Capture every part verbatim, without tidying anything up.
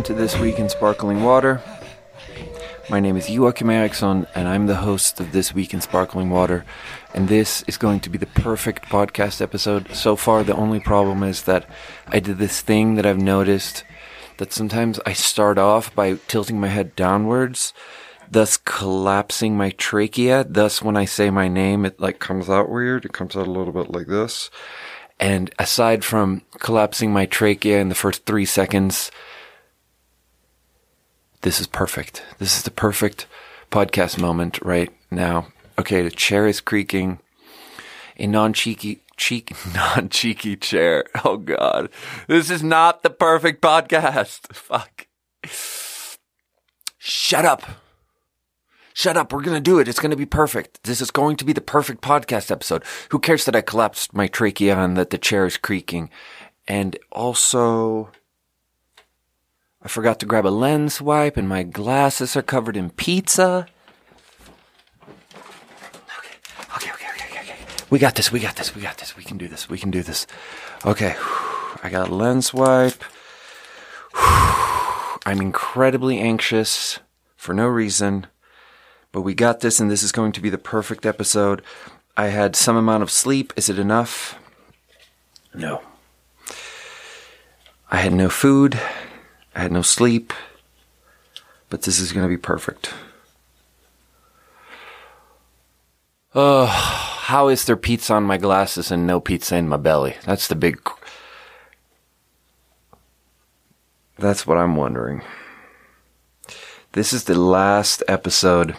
welcome to This Week in Sparkling Water. My name is Joachim Erikson, and I'm the host of This Week in Sparkling Water. And this is going to be the perfect podcast episode. So far, the only problem is that I did this thing that I've noticed, that sometimes I start off by tilting my head downwards, thus collapsing my trachea. Thus, when I say my name, it like comes out weird. It comes out a little bit like this. And aside from collapsing my trachea in the first three seconds, this is perfect. This is the perfect podcast moment right now. Okay, the chair is creaking. A non-cheeky, cheek, non-cheeky chair. Oh, God. This is not the perfect podcast. Fuck. Shut up. Shut up. We're going to do it. It's going to be perfect. This is going to be the perfect podcast episode. Who cares that I collapsed my trachea and that the chair is creaking? And also, I forgot to grab a lens wipe and my glasses are covered in pizza. Okay, okay, okay, okay, okay. okay. We got this. We got this. We got this. We can do this. We can do this. Okay. I got a lens wipe. I'm incredibly anxious for no reason. But we got this, and this is going to be the perfect episode. I had some amount of sleep. Is it enough? No. I had no food. I had no sleep. But this is going to be perfect. Oh, how is there pizza on my glasses and no pizza in my belly? That's the big... That's what I'm wondering. This is the last episode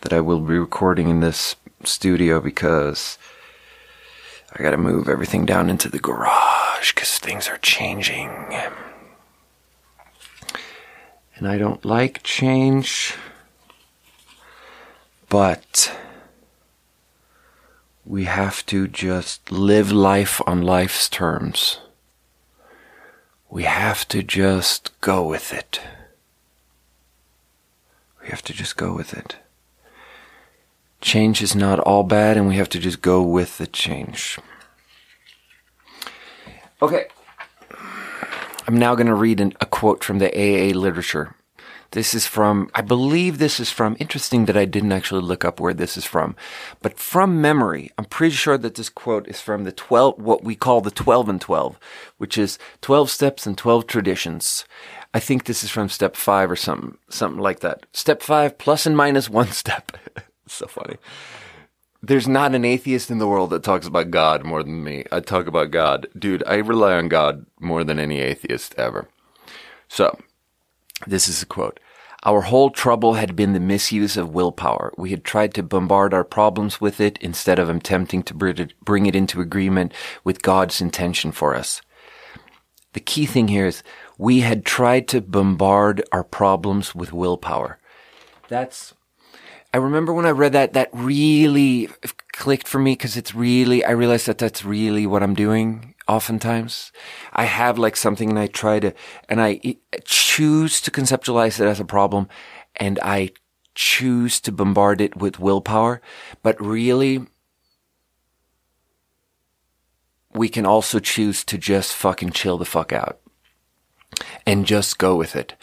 that I will be recording in this studio because I gotta move everything down into the garage because things are changing. And I don't like change, but we have to just live life on life's terms. We have to just go with it. We have to just go with it. Change is not all bad, and we have to just go with the change. Okay. I'm now going to read an, a quote from the A A literature. This is from, I believe this is from, interesting that I didn't actually look up where this is from, but from memory, I'm pretty sure that this quote is from the twelve, what we call the twelve and twelve, which is twelve steps and twelve traditions. I think this is from step five or something, something like that. Step five plus and minus one step. So funny. There's not an atheist in the world that talks about God more than me. I talk about God. Dude, I rely on God more than any atheist ever. So this is a quote. Our whole trouble had been the misuse of willpower. We had tried to bombard our problems with it instead of attempting to bring it into agreement with God's intention for us. The key thing here is we had tried to bombard our problems with willpower. That's, I remember when I read that, that really clicked for me because it's really, I realized that that's really what I'm doing oftentimes. I have like something and I try to, and I choose to conceptualize it as a problem and I choose to bombard it with willpower, but really, we can also choose to just fucking chill the fuck out and just go with it.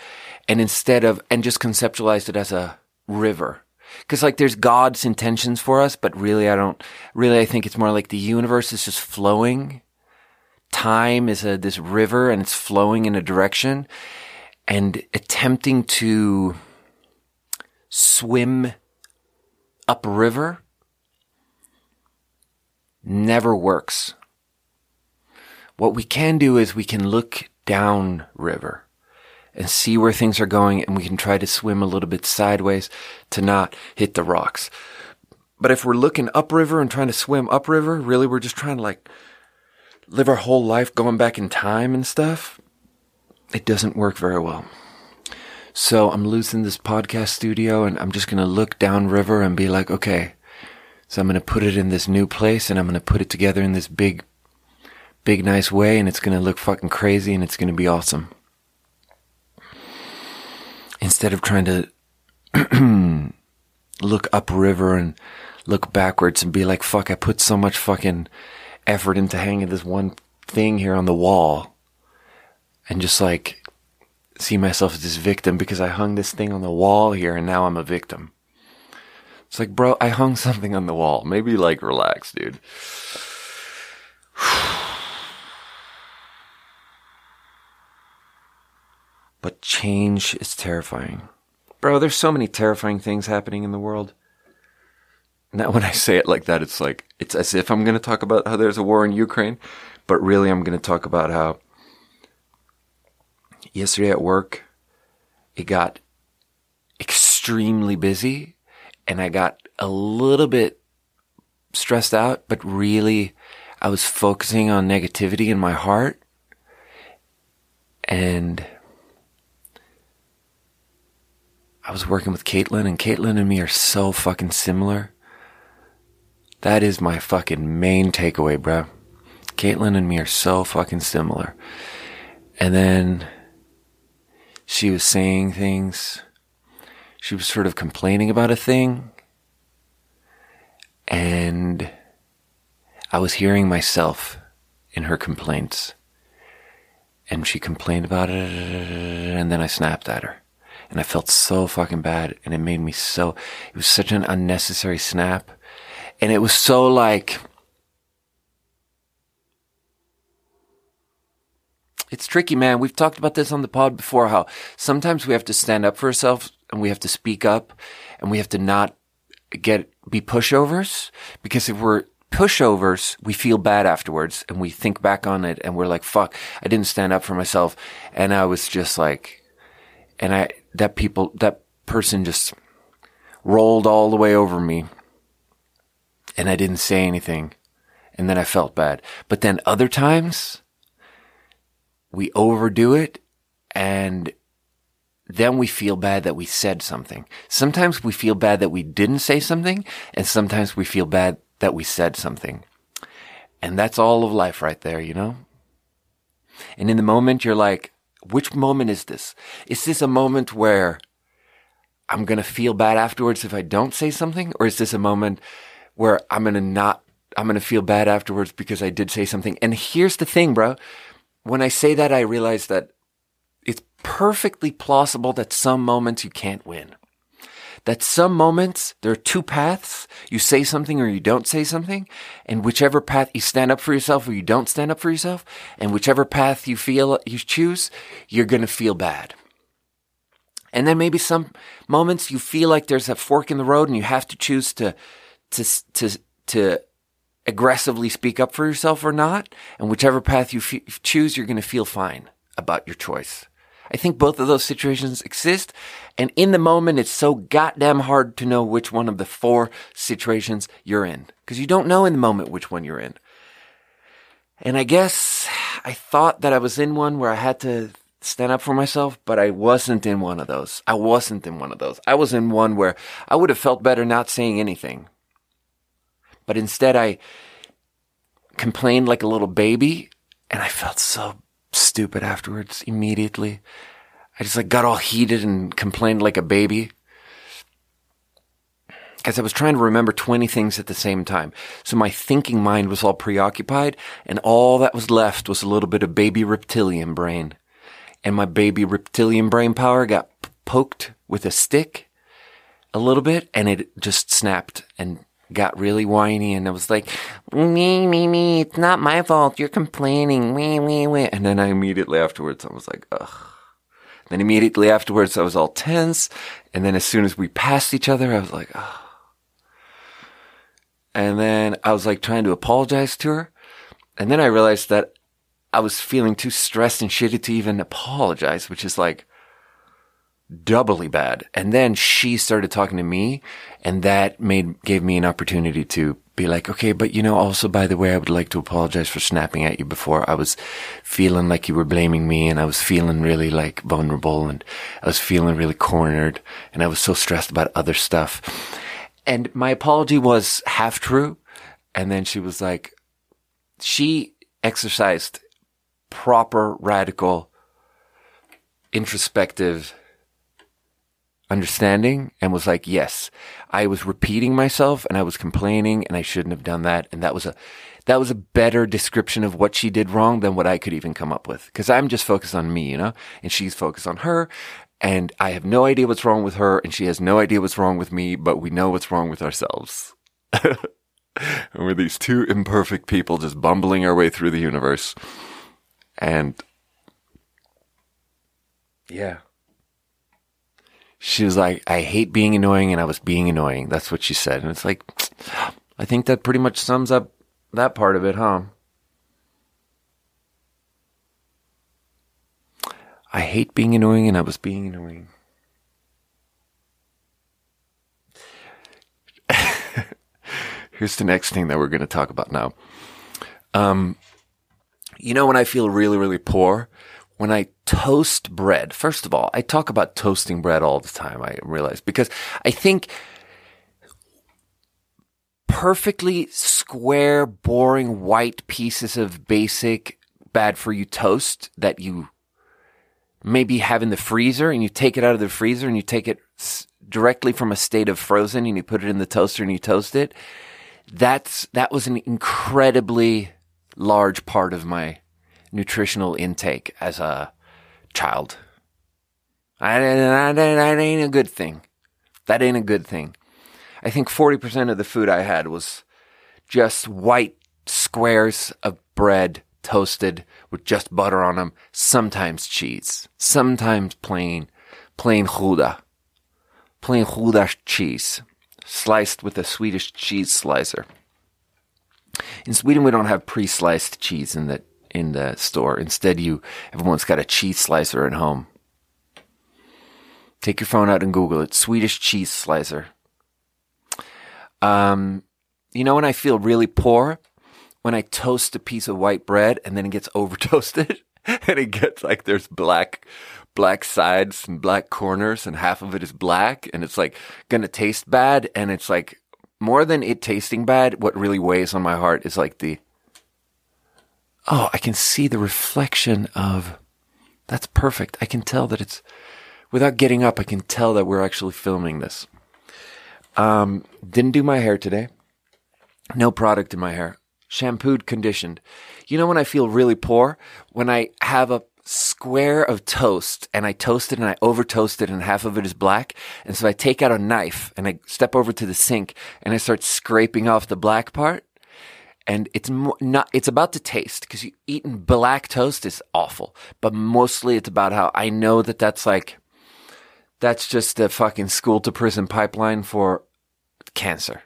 And instead of, and just conceptualize it as a river. Cause like there's God's intentions for us, but really I don't, really I think it's more like the universe is just flowing. Time is a, this river and it's flowing in a direction and attempting to swim upriver never works. What we can do is we can look down river and see where things are going and we can try to swim a little bit sideways to not hit the rocks. But if we're looking upriver and trying to swim upriver, really we're just trying to like live our whole life going back in time and stuff. It doesn't work very well. So I'm losing this podcast studio and I'm just going to look down river and be like, okay, so I'm going to put it in this new place and I'm going to put it together in this big Big nice way, and it's going to look fucking crazy, and it's going to be awesome. Instead of trying to look upriver and look backwards and be like, fuck, I put so much fucking effort into hanging this one thing here on the wall. And just like see myself as this victim because I hung this thing on the wall here and now I'm a victim. It's like, bro, I hung something on the wall. Maybe, like, relax, dude. But change is terrifying. Bro, there's so many terrifying things happening in the world. Now, when I say it like that, it's like, it's as if I'm going to talk about how there's a war in Ukraine, but really I'm going to talk about how yesterday at work, it got extremely busy and I got a little bit stressed out, but really I was focusing on negativity in my heart, and I was working with Caitlin, and Caitlin and me are so fucking similar. That is my fucking main takeaway, bro. Caitlin and me are so fucking similar. And then she was saying things. She was sort of complaining about a thing. And I was hearing myself in her complaints. And she complained about it, and then I snapped at her. And I felt so fucking bad, and it made me so, it was such an unnecessary snap. And it was so like, it's tricky, man. We've talked about this on the pod before, how sometimes we have to stand up for ourselves and we have to speak up and we have to not get, be pushovers, because if we're pushovers, we feel bad afterwards and we think back on it and we're like, fuck, I didn't stand up for myself. And I was just like, and I, that people, that person just rolled all the way over me and I didn't say anything. And then I felt bad. But then other times we overdo it and then we feel bad that we said something. Sometimes we feel bad that we didn't say something, and sometimes we feel bad that we said something. And that's all of life right there, you know? And in the moment you're like, which moment is this? Is this a moment where I'm going to feel bad afterwards if I don't say something? Or is this a moment where I'm going to not, I'm going to feel bad afterwards because I did say something? And here's the thing, bro. When I say that, I realize that it's perfectly plausible that some moments you can't win. That some moments, there are two paths. You say something or you don't say something. And whichever path, you stand up for yourself or you don't stand up for yourself. And whichever path you feel you choose, you're going to feel bad. And then maybe some moments you feel like there's a fork in the road and you have to choose to, to, to, to aggressively speak up for yourself or not. And whichever path you f- choose, you're going to feel fine about your choice. I think both of those situations exist, and in the moment, it's so goddamn hard to know which one of the four situations you're in, because you don't know in the moment which one you're in. And I guess I thought that I was in one where I had to stand up for myself, but I wasn't in one of those. I wasn't in one of those. I was in one where I would have felt better not saying anything. But instead, I complained like a little baby, and I felt so stupid afterwards. Immediately I just like got all heated and complained like a baby, because I was trying to remember twenty things at the same time, so my thinking mind was all preoccupied, and all that was left was a little bit of baby reptilian brain, and my baby reptilian brain power got p- poked with a stick a little bit, and it just snapped and got really whiny, and I was like, me, me, me, it's not my fault, you're complaining, wee, wee, wee. And then I immediately afterwards, I was like, ugh. Then immediately afterwards, I was all tense, and then as soon as we passed each other, I was like, ugh. And then I was like trying to apologize to her, and then I realized that I was feeling too stressed and shitty to even apologize, which is like doubly bad. And then she started talking to me, and that made gave me an opportunity to be like, okay, but you know, also, by the way, I would like to apologize for snapping at you before. I was feeling like you were blaming me, and I was feeling really like vulnerable, and I was feeling really cornered, and I was so stressed about other stuff. And my apology was half true. And then she was like, she exercised proper, radical, introspective understanding and was like, yes, I was repeating myself and I was complaining and I shouldn't have done that. And that was a, that was a better description of what she did wrong than what I could even come up with. Cause I'm just focused on me, you know, and she's focused on her and I have no idea what's wrong with her and she has no idea what's wrong with me, but we know what's wrong with ourselves. And we're these two imperfect people just bumbling our way through the universe. And yeah. She was like, I hate being annoying, and I was being annoying. That's what she said. And it's like, I think that pretty much sums up that part of it, huh? I hate being annoying, and I was being annoying. Here's the next thing that we're going to talk about now. Um, you know when I feel really, really poor? When I toast bread, first of all, I talk about toasting bread all the time, I realize, because I think perfectly square, boring, white pieces of basic, bad-for-you toast that you maybe have in the freezer, and you take it out of the freezer, and you take it s- directly from a state of frozen, and you put it in the toaster, and you toast it, that's that was an incredibly large part of my nutritional intake as a child. I, I, I, that ain't a good thing. That ain't a good thing. I think forty percent of the food I had was just white squares of bread toasted with just butter on them, sometimes cheese, sometimes plain, plain Gouda, plain Gouda cheese, sliced with a Swedish cheese slicer. In Sweden, we don't have pre-sliced cheese in the in the store. Instead, you, everyone's got a cheese slicer at home. Take your phone out and Google it. Swedish cheese slicer. Um, you know when I feel really poor? When I toast a piece of white bread and then it gets over toasted and it gets like there's black, black sides and black corners and half of it is black and it's like gonna taste bad. And it's like more than it tasting bad, what really weighs on my heart is like the, oh, I can see the reflection of, that's perfect. I can tell that it's, without getting up, I can tell that we're actually filming this. Um, didn't do my hair today. No product in my hair. Shampooed, conditioned. You know when I feel really poor? When I have a square of toast and I toast it and I over toast it and half of it is black. And so I take out a knife and I step over to the sink and I start scraping off the black part. And it's mo- not, it's about the taste because you eating black toast is awful, but mostly it's about how I know that that's like, that's just the fucking school to prison pipeline for cancer.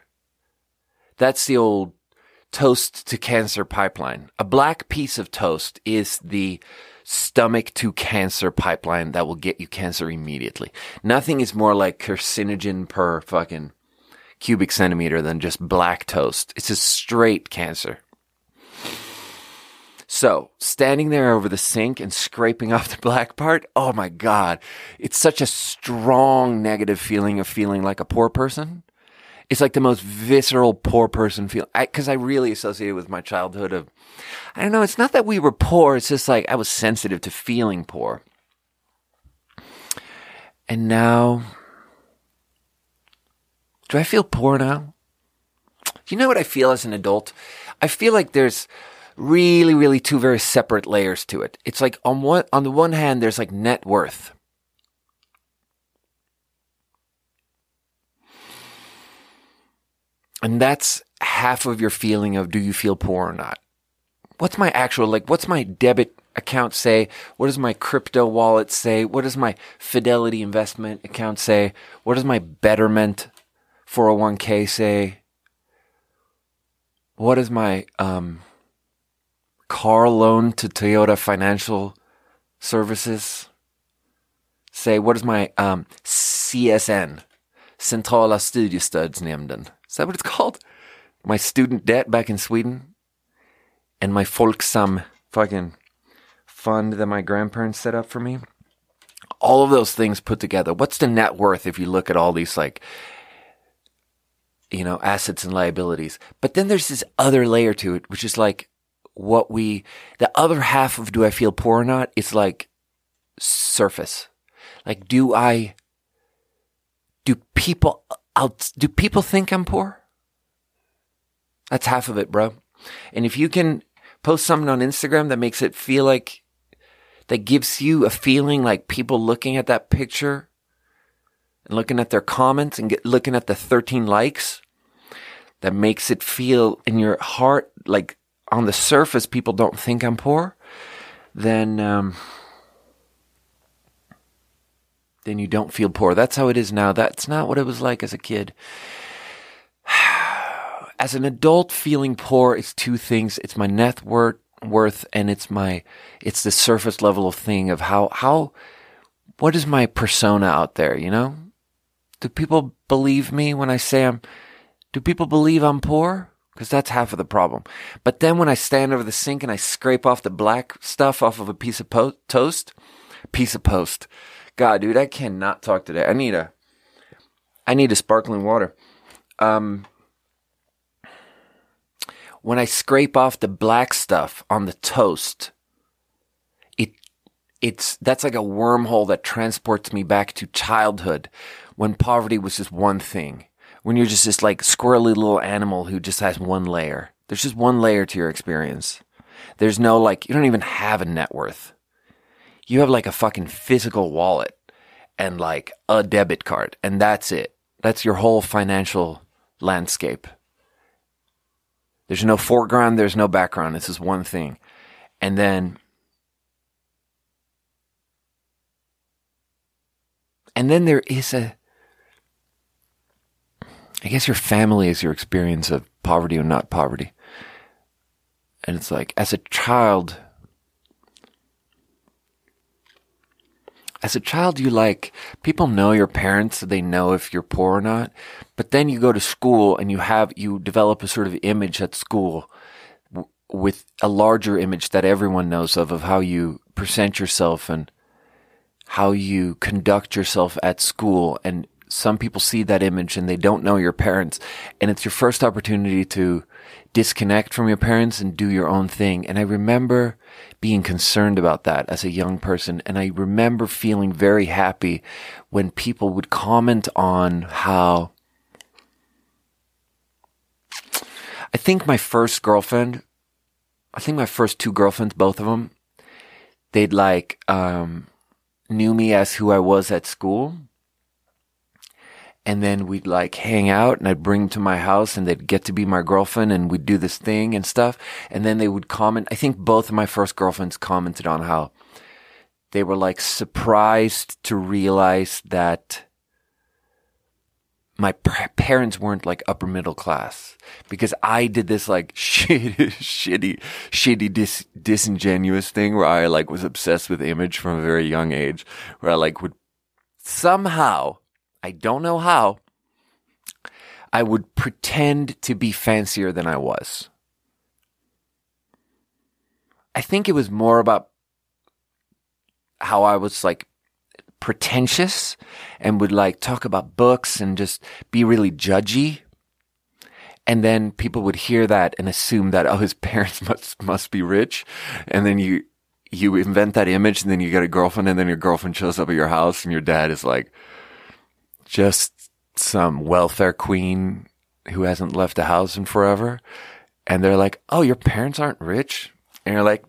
That's the old toast to cancer pipeline. A black piece of toast is the stomach to cancer pipeline that will get you cancer immediately. Nothing is more like carcinogen per fucking cubic centimeter than just black toast. It's a straight cancer. So standing there over the sink and scraping off the black part, oh my God, it's such a strong negative feeling of feeling like a poor person. It's like the most visceral poor person feel. I, cause I really associate it with my childhood of, I don't know, it's not that we were poor. It's just like I was sensitive to feeling poor. And now, do I feel poor now? Do you know what I feel as an adult? I feel like there's really, really two very separate layers to it. It's like on one, on the one hand, there's like net worth. And that's half of your feeling of do you feel poor or not? What's my actual, like, what's my debit account say? What does my crypto wallet say? What does my Fidelity investment account say? What does my Betterment four oh one k say? What is my um, car loan to Toyota Financial Services say? What is my um, C S N, Centrala Studiestödsnämnden? Is that what it's called? My student debt back in Sweden and my Folksam fucking fund that my grandparents set up for me. All of those things put together. What's the net worth if you look at all these like, you know, assets and liabilities. But then there's this other layer to it, which is like what we, the other half of do I feel poor or not? It's like surface. Like, do I do people out, do people think I'm poor? That's half of it, bro. And if you can post something on Instagram that makes it feel like, that gives you a feeling like people looking at that picture and looking at their comments and get, looking at the thirteen likes, that makes it feel in your heart like on the surface people don't think I'm poor, then um, then you don't feel poor. That's how it is now. That's not what it was like as a kid. As an adult, feeling poor is two things. It's my net worth, worth, and it's my it's the surface level of thing of how how what is my persona out there, you know? Do people believe me when I say I'm do people believe I'm poor? Because that's half of the problem. But then when I stand over the sink and I scrape off the black stuff off of a piece of po- toast, piece of post. God, dude, I cannot talk today. I need a I need a sparkling water. Um When I scrape off the black stuff on the toast, it it's that's like a wormhole that transports me back to childhood, when poverty was just one thing. When you're just this like squirrely little animal who just has one layer. There's just one layer to your experience. There's no like, you don't even have a net worth. You have like a fucking physical wallet and like a debit card, and that's it. That's your whole financial landscape. There's no foreground, there's no background. This is one thing. And then And then there is a I guess your family is your experience of poverty or not poverty. And it's like as a child As a child, you like, people know your parents, so they know if you're poor or not. But then you go to school and you have, you develop a sort of image at school w- with a larger image that everyone knows of, of how you present yourself and how you conduct yourself at school. And some people see that image and they don't know your parents. And it's your first opportunity to disconnect from your parents and do your own thing. And I remember being concerned about that as a young person. And I remember feeling very happy when people would comment on how, I think my first girlfriend, I think my first two girlfriends, both of them, they'd like, um, knew me as who I was at school. And then we'd like hang out and I'd bring them to my house and they'd get to be my girlfriend and we'd do this thing and stuff. And then they would comment. I think both of my first girlfriends commented on how they were like surprised to realize that my p- parents weren't like upper middle class, because I did this like shitty, shitty, shitty, dis- disingenuous thing where I like was obsessed with image from a very young age, where I like would somehow, I don't know how, I would pretend to be fancier than I was. I think it was more about how I was like pretentious and would like talk about books and just be really judgy. And then people would hear that and assume that, oh, his parents must must be rich. And then you you invent that image and then you get a girlfriend and then your girlfriend shows up at your house and your dad is like, just some welfare queen who hasn't left the house in forever. And they're like, oh, your parents aren't rich? And you're like,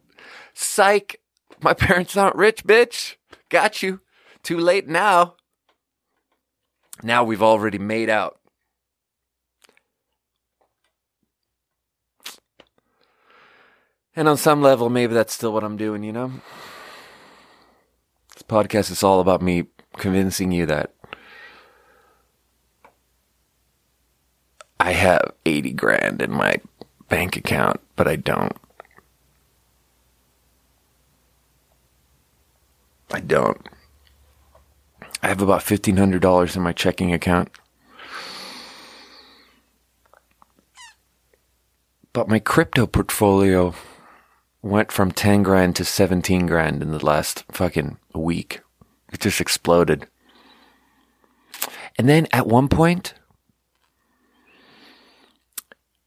psych, my parents aren't rich, bitch. Got you. Too late now. Now we've already made out. And on some level, maybe that's still what I'm doing, you know? This podcast is all about me convincing you that I have eighty grand in my bank account, but I don't. I don't. I have about fifteen hundred dollars in my checking account. But my crypto portfolio went from ten grand to seventeen grand in the last fucking week. It just exploded. And then at one point,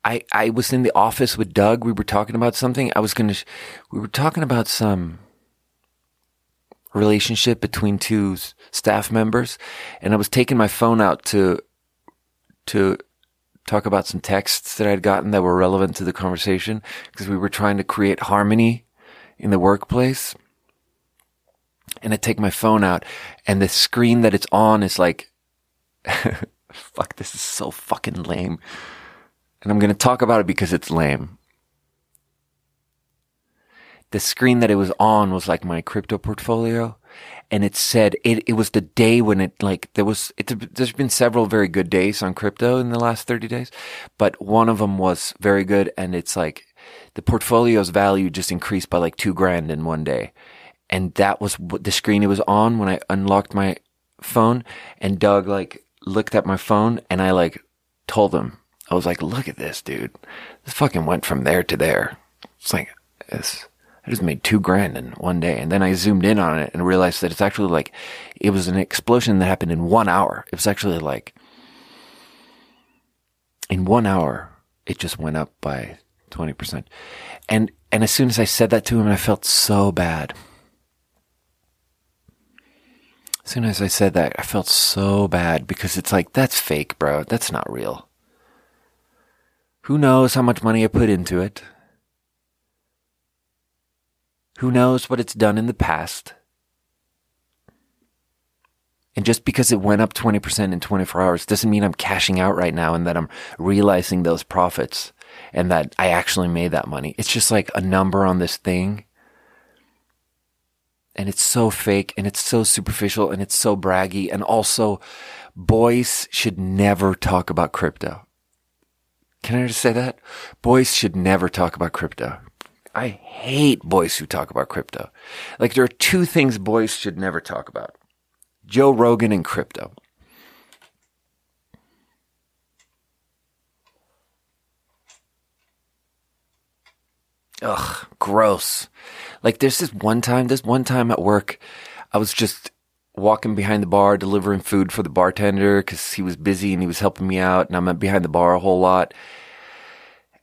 I, I was in the office with Doug. We were talking about something. I was going to, sh- we were talking about some, relationship between two staff members, and I was taking my phone out to to talk about some texts that I'd gotten that were relevant to the conversation, because we were trying to create harmony in the workplace. And I take my phone out, and the screen that it's on is like, fuck, this is so fucking lame. And I'm going to talk about it because it's lame. The screen that it was on was like my crypto portfolio, and it said it, it was the day when it like there was it, there's been several very good days on crypto in the last thirty days, but one of them was very good, and it's like the portfolio's value just increased by like two grand in one day, and that was the screen it was on when I unlocked my phone. And Doug like looked at my phone, and I like told him, I was like, look at this, dude, this fucking went from there to there. It's like this. I just made two grand in one day. And then I zoomed in on it and realized that it's actually like, it was an explosion that happened in one hour. It was actually like, in one hour, it just went up by twenty percent. And, and as soon as I said that to him, I felt so bad. As soon as I said that, I felt so bad, because it's like, that's fake, bro. That's not real. Who knows how much money I put into it? Who knows what it's done in the past? And just because it went up twenty percent in twenty-four hours doesn't mean I'm cashing out right now and that I'm realizing those profits and that I actually made that money. It's just like a number on this thing. And it's so fake, and it's so superficial, and it's so braggy. And also, boys should never talk about crypto. Can I just say that? Boys should never talk about crypto. I hate boys who talk about crypto. Like, there are two things boys should never talk about: Joe Rogan and crypto. Ugh, gross. Like, there's this one time, this one time at work, I was just walking behind the bar, delivering food for the bartender because he was busy and he was helping me out, and I'm behind the bar a whole lot.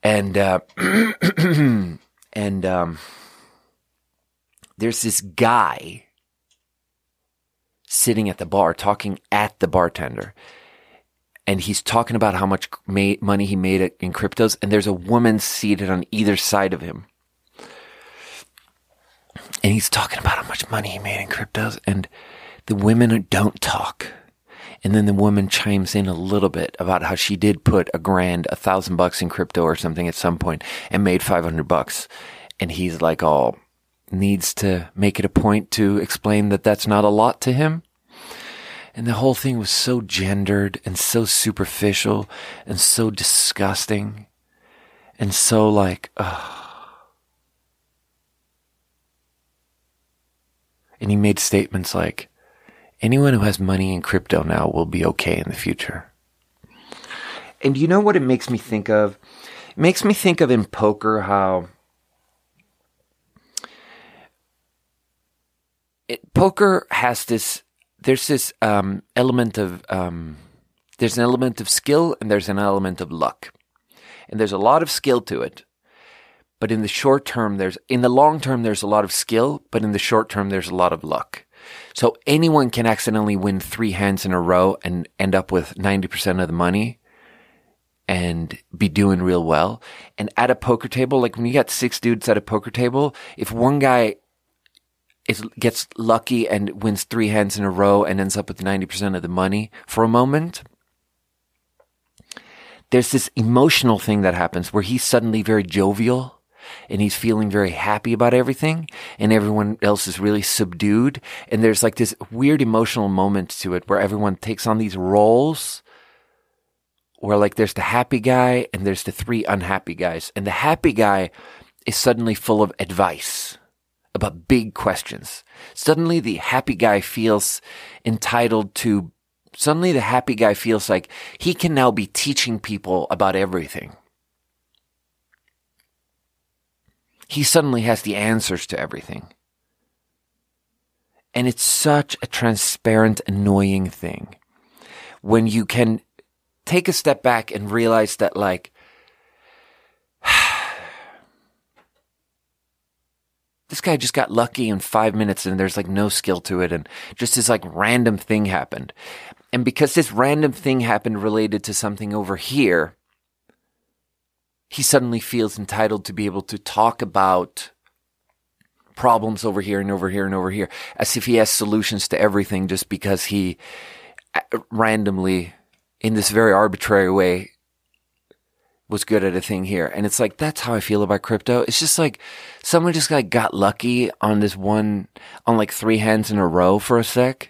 And, uh... And um, there's this guy sitting at the bar talking at the bartender. And he's talking about how much ma- money he made in cryptos. And there's a woman seated on either side of him. And he's talking about how much money he made in cryptos. And the women don't talk. And then the woman chimes in a little bit about how she did put a grand, a thousand bucks in crypto or something at some point and made five hundred bucks. And he's like, all needs to make it a point to explain that that's not a lot to him. And the whole thing was so gendered and so superficial and so disgusting and so like, oh. And he made statements like, anyone who has money in crypto now will be okay in the future. And you know what it makes me think of? It makes me think of in poker how... It, poker has this... There's this um, element of... Um, there's an element of skill and there's an element of luck. And there's a lot of skill to it. But in the short term, there's... In the long term, there's a lot of skill. But in the short term, there's a lot of luck. So anyone can accidentally win three hands in a row and end up with ninety percent of the money and be doing real well. And at a poker table, like when you got six dudes at a poker table, if one guy is, gets lucky and wins three hands in a row and ends up with ninety percent of the money for a moment, there's this emotional thing that happens where he's suddenly very jovial. And he's feeling very happy about everything, and everyone else is really subdued. And there's like this weird emotional moment to it where everyone takes on these roles where like there's the happy guy and there's the three unhappy guys. And the happy guy is suddenly full of advice about big questions. Suddenly the happy guy feels entitled to, suddenly the happy guy feels like he can now be teaching people about everything. He suddenly has the answers to everything. And it's such a transparent, annoying thing when you can take a step back and realize that, like, this guy just got lucky in five minutes and there's like no skill to it. And just this like random thing happened. And because this random thing happened related to something over here, he suddenly feels entitled to be able to talk about problems over here and over here and over here, as if he has solutions to everything just because he randomly, in this very arbitrary way, was good at a thing here. And it's like, that's how I feel about crypto. It's just like someone just like got lucky on this one, on like three hands in a row for a sec.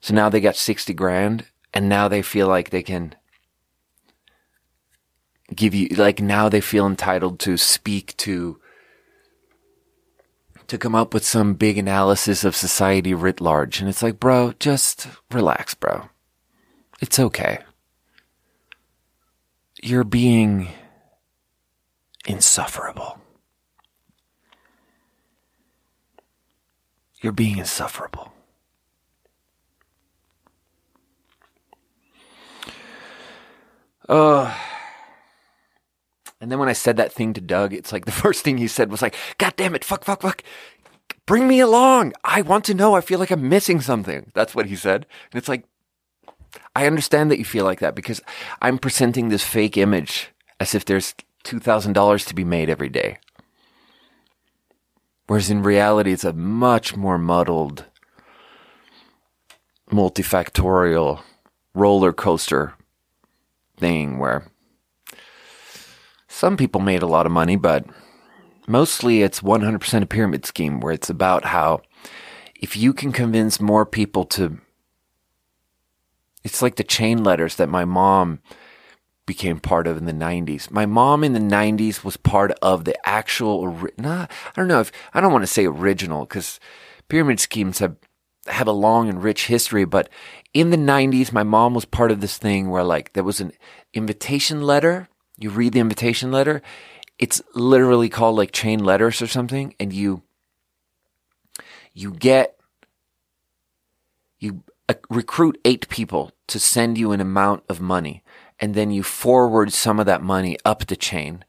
So now they got sixty grand, and now they feel like they can give you, like now they feel entitled to speak to, to come up with some big analysis of society writ large. And it's like, bro, just relax, bro. It's okay. You're being insufferable. You're being insufferable. Oh, and then when I said that thing to Doug, it's like the first thing he said was like, God damn it, fuck, fuck, fuck. Bring me along. I want to know. I feel like I'm missing something. That's what he said. And it's like, I understand that you feel like that because I'm presenting this fake image as if there's two thousand dollars to be made every day. Whereas in reality, it's a much more muddled, multifactorial roller coaster thing where some people made a lot of money, but mostly it's one hundred percent a pyramid scheme where it's about how if you can convince more people to, it's like the chain letters that my mom became part of in the nineties. My mom in the nineties was part of the actual, nah, I don't know if, I don't want to say original because pyramid schemes have, have a long and rich history, but in the nineties, my mom was part of this thing where like there was an invitation letter. You read the invitation letter. It's literally called like chain letters or something. And you, you get, you uh, recruit eight people to send you an amount of money. And then you forward some of that money up the chain.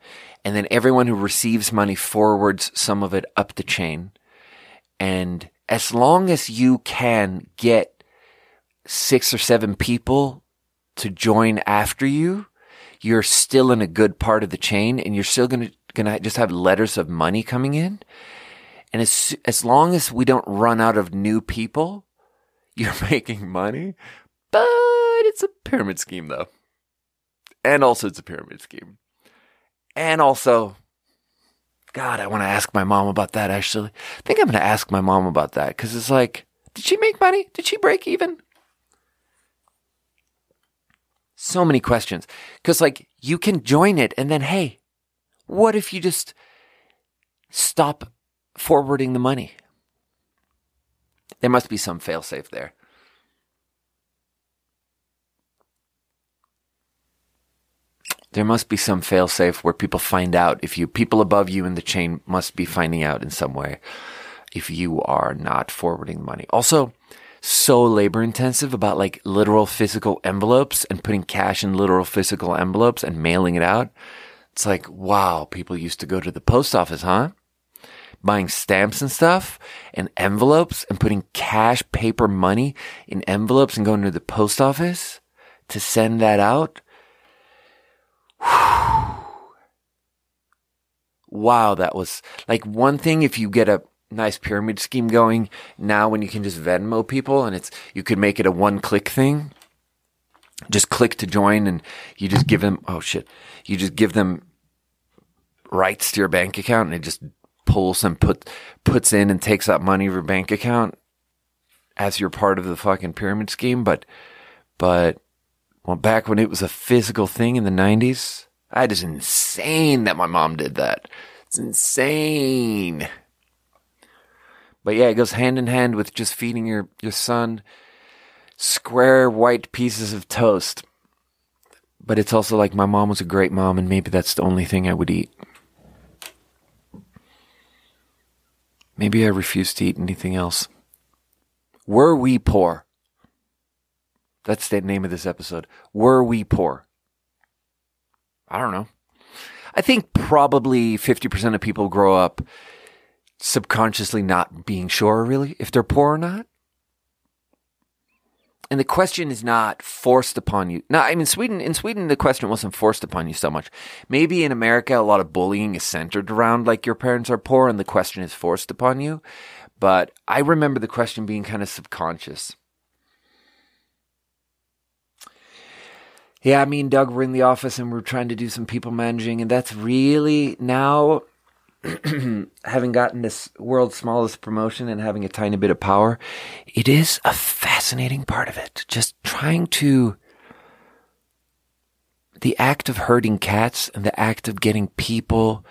And then everyone who receives money forwards some of it up the chain. And as long as you can get six or seven people to join after you, you're still in a good part of the chain and you're still going to gonna just have letters of money coming in. And as as long as we don't run out of new people, you're making money. But it's a pyramid scheme though. And also it's a pyramid scheme. And also, God, I want to ask my mom about that actually. I think I'm going to ask my mom about that because it's like, did she make money? Did she break even? So many questions because like you can join it and then, hey, what if you just stop forwarding the money? There must be some fail-safe there. There must be some fail-safe where people find out if you, people above you in the chain must be finding out in some way if you are not forwarding money. Also, so labor intensive about like literal physical envelopes and putting cash in literal physical envelopes and mailing it out. It's like, wow, people used to go to the post office, huh? Buying stamps and stuff and envelopes and putting cash, paper money in envelopes and going to the post office to send that out. Wow, that was like one thing if you get a nice pyramid scheme going now when you can just Venmo people and it's, you could make it a one click thing. Just click to join and you just give them, oh shit, you just give them rights to your bank account and it just pulls and put, puts in and takes out money of your bank account as you're part of the fucking pyramid scheme. But, but well, back when it was a physical thing in the nineties, that is insane that my mom did that. It's insane. But yeah, it goes hand in hand with just feeding your, your son square white pieces of toast. But it's also like my mom was a great mom and maybe that's the only thing I would eat. Maybe I refuse to eat anything else. Were we poor? That's the name of this episode. Were we poor? I don't know. I think probably fifty percent of people grow up subconsciously not being sure really if they're poor or not. And the question is not forced upon you. Now, I mean, Sweden in Sweden, the question wasn't forced upon you so much. Maybe in America, a lot of bullying is centered around like your parents are poor and the question is forced upon you. But I remember the question being kind of subconscious. Yeah, me and Doug were in the office and we were trying to do some people managing. And that's really now, having gotten this world's smallest promotion and having a tiny bit of power, it is a fascinating part of it. Just trying to, the act of herding cats and the act of getting people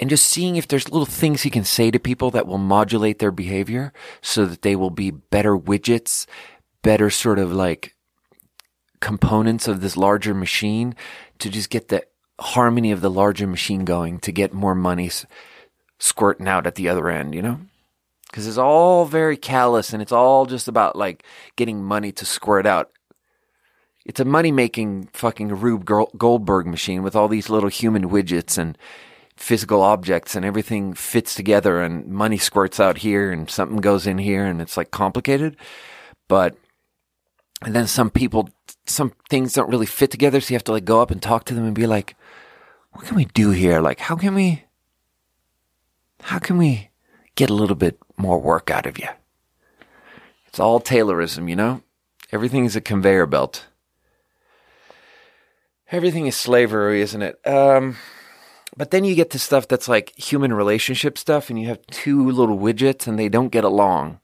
and just seeing if there's little things you can say to people that will modulate their behavior so that they will be better widgets, better sort of like, components of this larger machine to just get the harmony of the larger machine going to get more money squirting out at the other end, you know? Because it's all very callous and it's all just about like getting money to squirt out. It's a money-making fucking Rube Goldberg machine with all these little human widgets and physical objects and everything fits together and money squirts out here and something goes in here and it's like complicated. But and then some people, some things don't really fit together, so you have to like go up and talk to them and be like, what can we do here? Like, how can we, how can we get a little bit more work out of you? It's all Taylorism, you know? Everything is a conveyor belt. Everything is slavery, isn't it? Um, but then you get to stuff that's like human relationship stuff, and you have two little widgets, and they don't get along.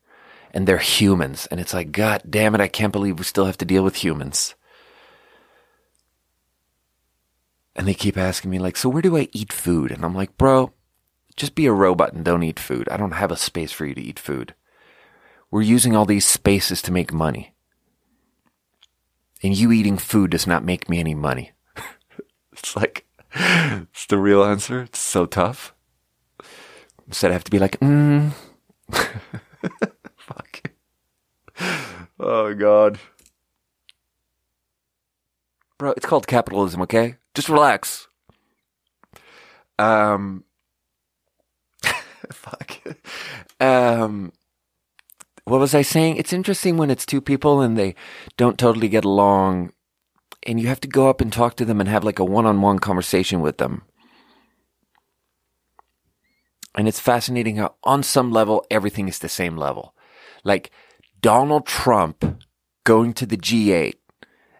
And they're humans. And it's like, God damn it, I can't believe we still have to deal with humans. And they keep asking me, like, so where do I eat food? And I'm like, bro, just be a robot and don't eat food. I don't have a space for you to eat food. We're using all these spaces to make money. And you eating food does not make me any money. It's like, it's the real answer. It's so tough. Instead, I have to be like, mm. Fuck. Oh, God. Bro, it's called capitalism, okay? Just relax. Um. Fuck. Um. What was I saying? It's interesting when it's two people and they don't totally get along and you have to go up and talk to them and have like a one-on-one conversation with them. And it's fascinating how on some level, everything is the same level. Like Donald Trump going to the G eight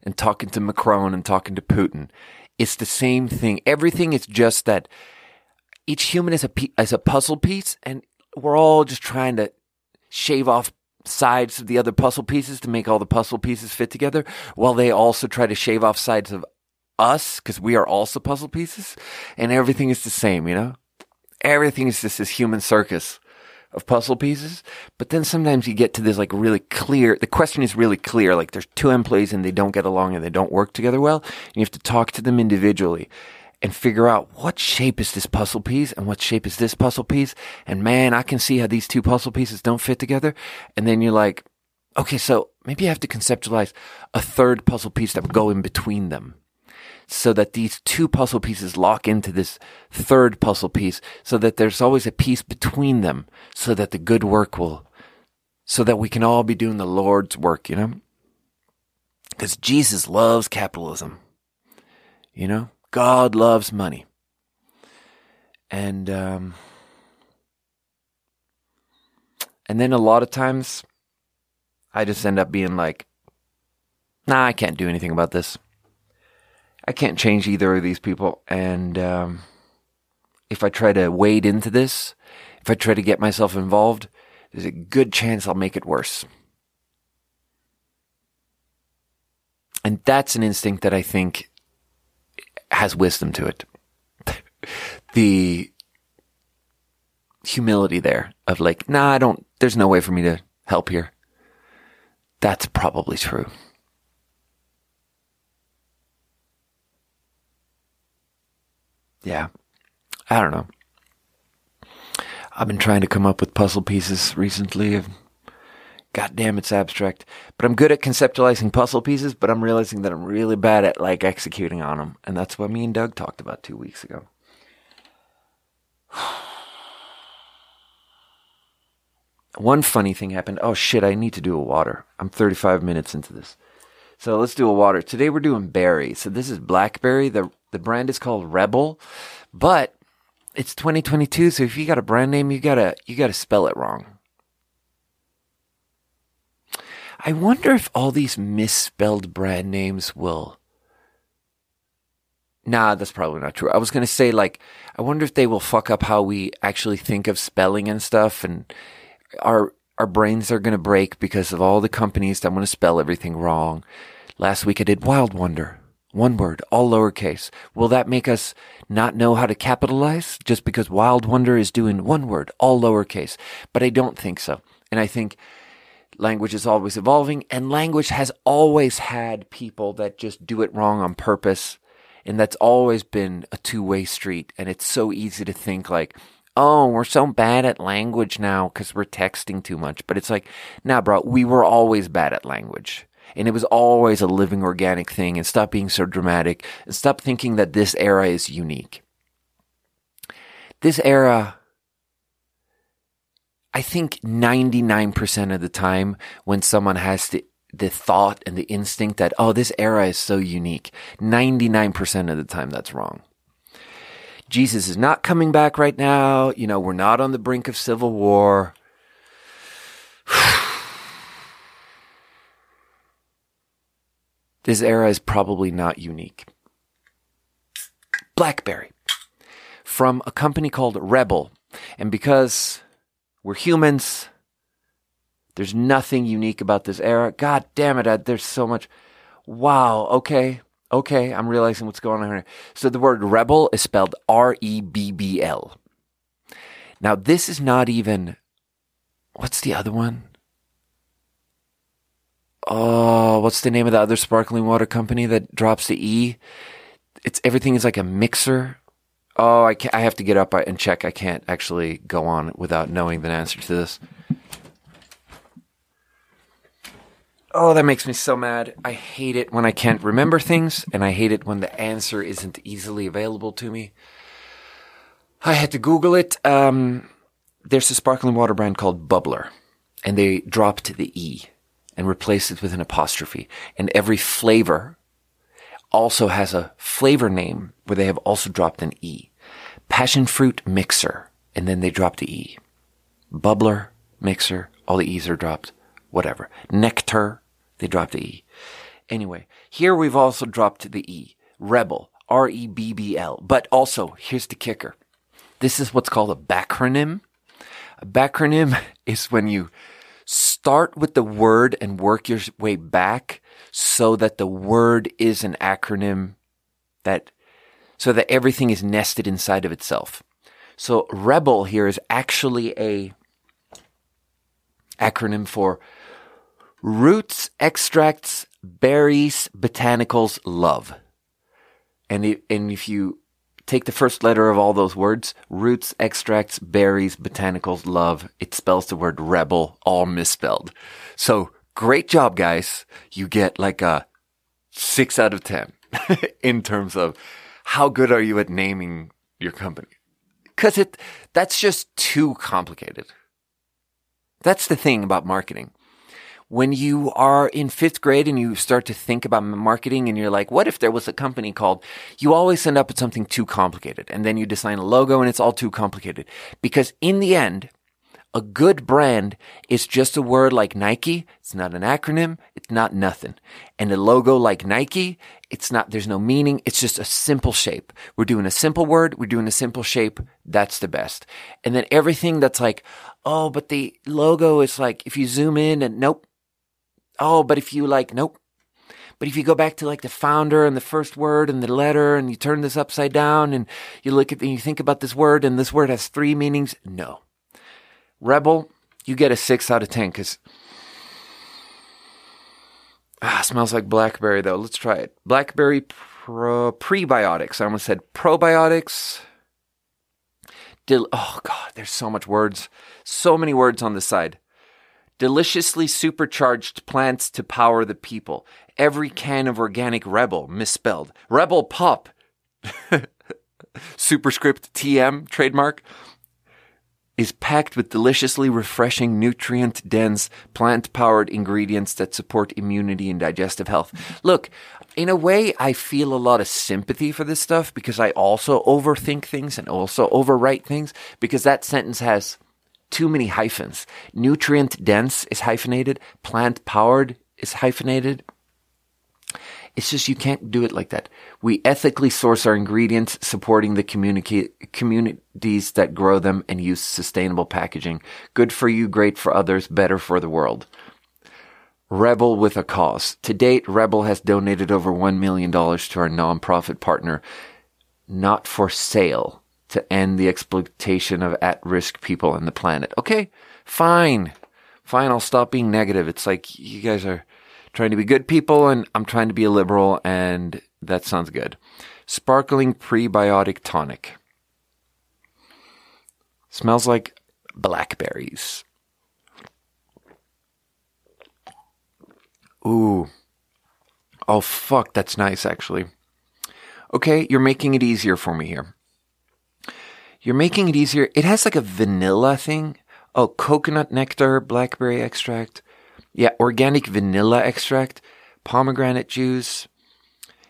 and talking to Macron and talking to Putin. It's the same thing. Everything is just that each human is a, pe- is a puzzle piece and we're all just trying to shave off sides of the other puzzle pieces to make all the puzzle pieces fit together while they also try to shave off sides of us because we are also puzzle pieces and everything is the same, you know? Everything is just this human circus of puzzle pieces, but then sometimes you get to this like really clear, the question is really clear, like there's two employees and they don't get along and they don't work together well, and you have to talk to them individually and figure out what shape is this puzzle piece and what shape is this puzzle piece, and man, I can see how these two puzzle pieces don't fit together, and then you're like, okay, so maybe I have to conceptualize a third puzzle piece that would go in between them. So that these two puzzle pieces lock into this third puzzle piece so that there's always a piece between them so that the good work will, so that we can all be doing the Lord's work, you know? Because Jesus loves capitalism, you know? God loves money. And, um, and then a lot of times I just end up being like, nah, I can't do anything about this. I can't change either of these people, and um, if I try to wade into this, if I try to get myself involved, there's a good chance I'll make it worse. And that's an instinct that I think has wisdom to it. The humility there of like, nah, I don't, there's no way for me to help here. That's probably true. Yeah, I don't know. I've been trying to come up with puzzle pieces recently. God damn, it's abstract. But I'm good at conceptualizing puzzle pieces, but I'm realizing that I'm really bad at like executing on them. And that's what me and Doug talked about two weeks ago. One funny thing happened. Oh, shit, I need to do a water. I'm thirty-five minutes into this. So let's do a water. Today we're doing berry. So this is blackberry. The the brand is called Rebbl, but it's twenty twenty-two, so if you got a brand name, you gotta you gotta spell it wrong. I wonder if all these misspelled brand names will... Nah, that's probably not true. I was going to say, like, I wonder if they will fuck up how we actually think of spelling and stuff, and our our brains are going to break because of all the companies that want to spell everything wrong. Last week I did Wild Wonder. One word, all lowercase. Will that make us not know how to capitalize just because Wild Wonder is doing one word, all lowercase? But I don't think so. And I think... language is always evolving, and language has always had people that just do it wrong on purpose, and that's always been a two-way street, and it's so easy to think like, oh, we're so bad at language now because we're texting too much, but it's like, nah, bro, we were always bad at language, and it was always a living, organic thing, and stop being so dramatic, and stop thinking that this era is unique. This era... I think ninety-nine percent of the time when someone has the, the thought and the instinct that, oh, this era is so unique, ninety-nine percent of the time that's wrong. Jesus is not coming back right now. You know, we're not on the brink of civil war. This era is probably not unique. Blackberry from a company called Rebbl. And because... we're humans. There's nothing unique about this era. God damn it, I, there's so much. Wow, okay, okay, I'm realizing what's going on here. So the word Rebbl is spelled R E B B L. Now this is not even, what's the other one? Oh, what's the name of the other sparkling water company that drops the E? It's everything is like a mixer. Oh, I can't, I have to get up and check. I can't actually go on without knowing the answer to this. Oh, that makes me so mad. I hate it when I can't remember things, and I hate it when the answer isn't easily available to me. I had to Google it. Um, there's a sparkling water brand called Bubbler, and they dropped the E and replaced it with an apostrophe, and every flavor also has a flavor name where they have also dropped an E. Passion fruit mixer, and then they dropped the E. Bubbler mixer, all the E's are dropped, whatever. Nectar, they dropped the E. Anyway, here we've also dropped the E. Rebbl, R E B B L. But also, here's the kicker. This is what's called a backronym. A backronym is when you start with the word and work your way back so that the word is an acronym, that so that everything is nested inside of itself. So Rebbl here is actually a acronym for Roots, Extracts, Berries, Botanicals, Love. And it, and if you take the first letter of all those words, roots, extracts, berries, botanicals, love. It spells the word Rebbl, all misspelled. So great job, guys. You get like a six out of ten in terms of how good are you at naming your company? Because it that's just too complicated. That's the thing about marketing. When you are in fifth grade and you start to think about marketing and you're like, what if there was a company called, you always end up with something too complicated. And then you design a logo and it's all too complicated. Because in the end, a good brand is just a word like Nike. It's not an acronym. It's not nothing. And a logo like Nike, it's not, there's no meaning. It's just a simple shape. We're doing a simple word. We're doing a simple shape. That's the best. And then everything that's like, oh, but the logo is like, if you zoom in and nope. Oh, but if you like, nope. But if you go back to like the founder and the first word and the letter and you turn this upside down and you look at and you think about this word and this word has three meanings, no. Rebbl, you get a six out of ten because ah, smells like blackberry though. Let's try it. Blackberry pro- prebiotics. I almost said probiotics. Del- oh God, there's so much words. So many words on the side. Deliciously supercharged plants to power the people. Every can of organic Rebbl, misspelled. Rebbl Pop. Superscript T M, trademark. is packed with deliciously refreshing, nutrient-dense, plant-powered ingredients that support immunity and digestive health. Look, in a way, I feel a lot of sympathy for this stuff because I also overthink things and also overwrite things because that sentence has too many hyphens. Nutrient-dense is hyphenated. Plant-powered is hyphenated. It's just you can't do it like that. We ethically source our ingredients, supporting the communi- communities that grow them and use sustainable packaging. Good for you, great for others, better for the world. Rebbl with a cause. To date, Rebbl has donated over one million dollars to our nonprofit partner, Not for Sale, to end the exploitation of at-risk people on the planet. Okay, fine. Fine, I'll stop being negative. It's like you guys are trying to be good people, and I'm trying to be a liberal, and that sounds good. Sparkling prebiotic tonic. Smells like blackberries. Ooh. Oh, fuck, that's nice, actually. Okay, you're making it easier for me here. You're making it easier. It has like a vanilla thing. Oh, coconut nectar, blackberry extract. Yeah, organic vanilla extract, pomegranate juice.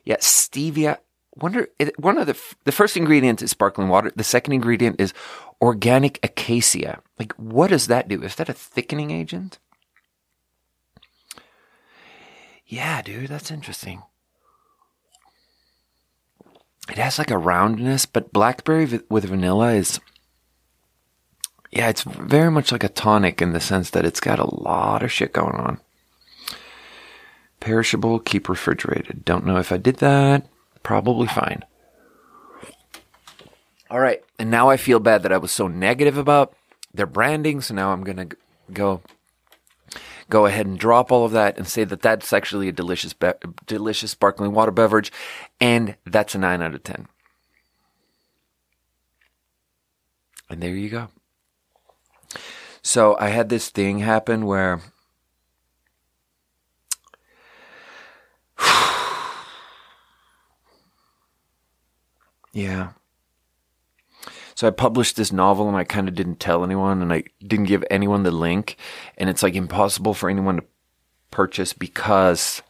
Yeah, stevia. Wonder one of the the first ingredient is sparkling water. The second ingredient is organic acacia. Like, what does that do? Is that a thickening agent? Yeah, dude, that's interesting. It has like a roundness, but blackberry with vanilla is. Yeah, it's very much like a tonic in the sense that it's got a lot of shit going on. Perishable, keep refrigerated. Don't know if I did that. Probably fine. All right, and now I feel bad that I was so negative about their branding, so now I'm going to go go ahead and drop all of that and say that that's actually a delicious, be- delicious sparkling water beverage, and that's a nine out of ten. And there you go. So I had this thing happen where yeah. So I published this novel and I kind of didn't tell anyone and I didn't give anyone the link. And it's like impossible for anyone to purchase because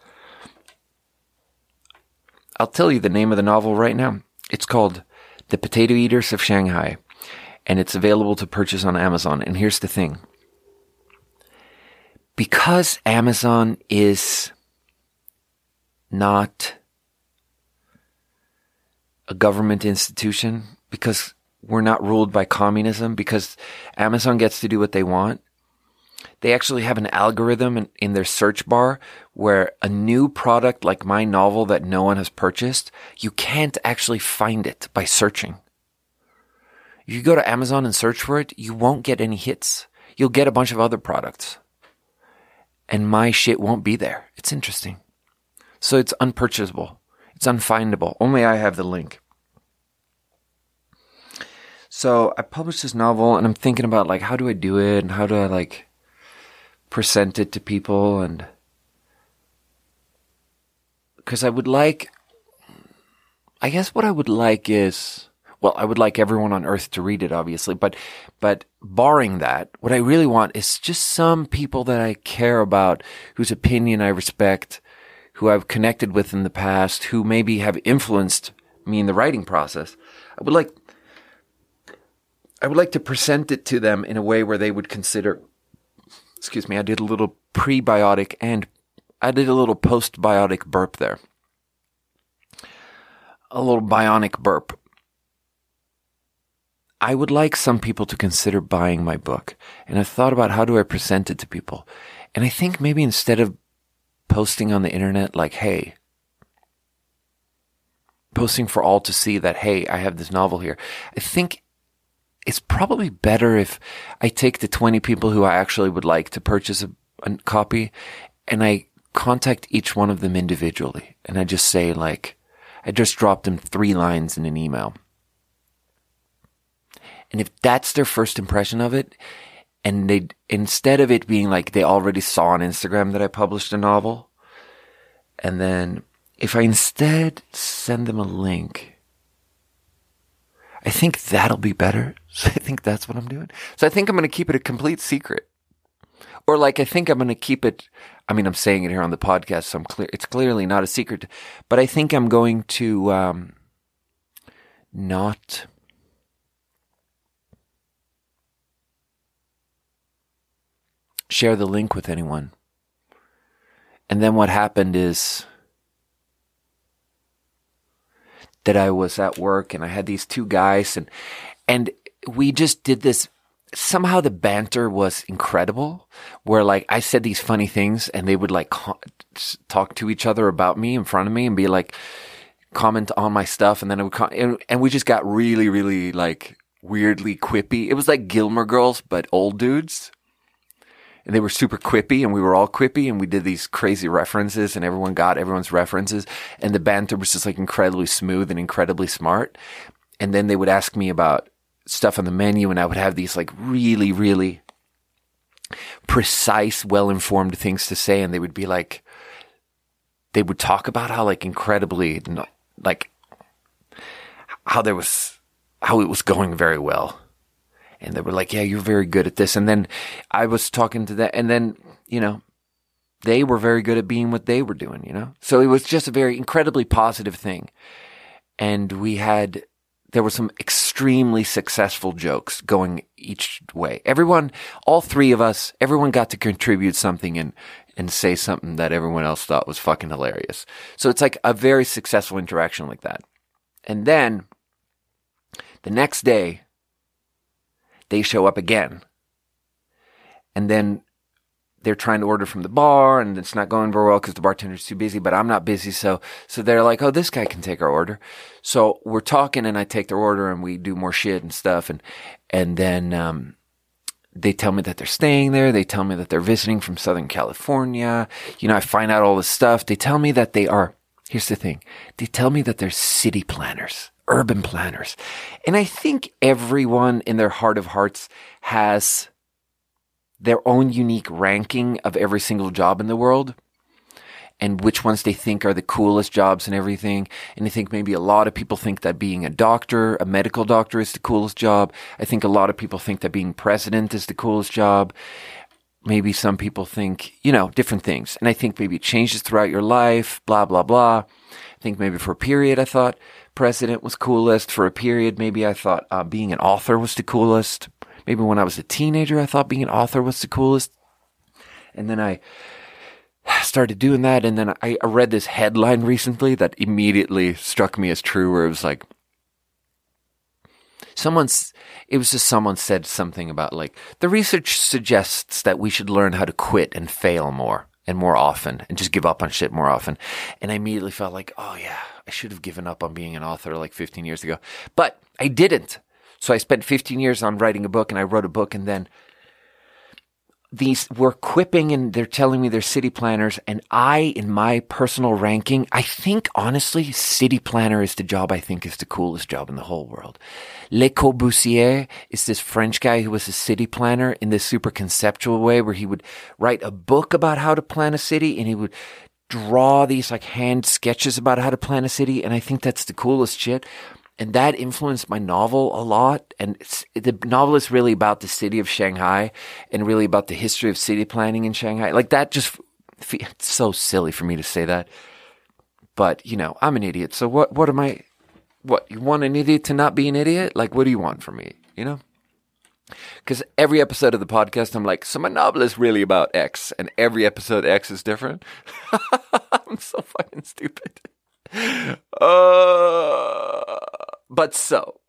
I'll tell you the name of the novel right now. It's called The Potato Eaters of Shanghai. And it's available to purchase on Amazon. And here's the thing. Because Amazon is not a government institution, because we're not ruled by communism, because Amazon gets to do what they want, they actually have an algorithm in, in their search bar where a new product like my novel that no one has purchased, you can't actually find it by searching. If you go to Amazon and search for it, you won't get any hits. You'll get a bunch of other products. And my shit won't be there. It's interesting. So it's unpurchasable. It's unfindable. Only I have the link. So I published this novel and I'm thinking about like, how do I do it? And how do I like present it to people? And because I would like, I guess what I would like is, well, I would like everyone on earth to read it, obviously, but but barring that, what I really want is just some people that I care about, whose opinion I respect, who I've connected with in the past, who maybe have influenced me in the writing process. I would like I would like to present it to them in a way where they would consider, excuse me, I did a little prebiotic and I did a little postbiotic burp there. A little bionic burp. I would like some people to consider buying my book. And I thought about how do I present it to people. And I think maybe instead of posting on the internet like, hey, posting for all to see that, hey, I have this novel here. I think it's probably better if I take the twenty people who I actually would like to purchase a, a copy and I contact each one of them individually. And I just say like, I just dropped them three lines in an email. And if that's their first impression of it, and they instead of it being like they already saw on Instagram that I published a novel, and then if I instead send them a link, I think that'll be better. So I think that's what I'm doing. So I think I'm going to keep it a complete secret. Or like, I think I'm going to keep it, I mean, I'm saying it here on the podcast, so I'm clear, it's clearly not a secret, but I think I'm going to um, not, share the link with anyone. And then what happened is that I was at work and I had these two guys and and we just did this. Somehow the banter was incredible where like I said these funny things and they would like co- talk to each other about me in front of me and be like comment on my stuff. And then I would con- and, and we just got really, really like weirdly quippy. It was like Gilmore Girls, but old dudes. And they were super quippy and we were all quippy and we did these crazy references and everyone got everyone's references. And the banter was just like incredibly smooth and incredibly smart. And then they would ask me about stuff on the menu and I would have these like really, really precise, well-informed things to say. And they would be like, they would talk about how like incredibly, like how there was, how it was going very well. And they were like, yeah, you're very good at this. And then I was talking to them. And then, you know, they were very good at being what they were doing, you know. So it was just a very incredibly positive thing. And we had, there were some extremely successful jokes going each way. Everyone, all three of us, everyone got to contribute something and, and say something that everyone else thought was fucking hilarious. So it's like a very successful interaction like that. And then the next day, they show up again. And then they're trying to order from the bar and it's not going very well because the bartender's too busy, but I'm not busy. So so they're like, oh, this guy can take our order. So we're talking and I take their order and we do more shit and stuff. And and then um, they tell me that they're staying there. They tell me that they're visiting from Southern California. You know, I find out all this stuff. They tell me that they are, here's the thing. They tell me that they're city planners. Urban planners. And I think everyone in their heart of hearts has their own unique ranking of every single job in the world and which ones they think are the coolest jobs and everything. And I think maybe a lot of people think that being a doctor, a medical doctor is the coolest job. I think a lot of people think that being president is the coolest job. Maybe some people think, you know, different things. And I think maybe it changes throughout your life, blah, blah, blah. I think maybe for a period I thought president was coolest. For a period, maybe I thought uh, being an author was the coolest. Maybe when I was a teenager, I thought being an author was the coolest. And then I started doing that. And then I, I read this headline recently that immediately struck me as true where it was like, someone's, it was just someone said something about like, the research suggests that we should learn how to quit and fail more. And more often, and just give up on shit more often. And I immediately felt like, oh yeah, I should have given up on being an author like fifteen years ago. But I didn't. So I spent fifteen years on writing a book, and I wrote a book, and then these were quipping, and they're telling me they're city planners. And I, in my personal ranking, I think, honestly, city planner is the job I think is the coolest job in the whole world. Le Corbusier is this French guy who was a city planner in this super conceptual way where he would write a book about how to plan a city and he would draw these like hand sketches about how to plan a city. And I think that's the coolest shit. And that influenced my novel a lot. And it's, the novel is really about the city of Shanghai and really about the history of city planning in Shanghai. Like that just, it's so silly for me to say that. But, you know, I'm an idiot. So what, what am I... What, you want an idiot to not be an idiot? Like, what do you want from me, you know? Because every episode of the podcast, I'm like, so my novel is really about X, and every episode X is different. I'm so fucking stupid. Uh, but so,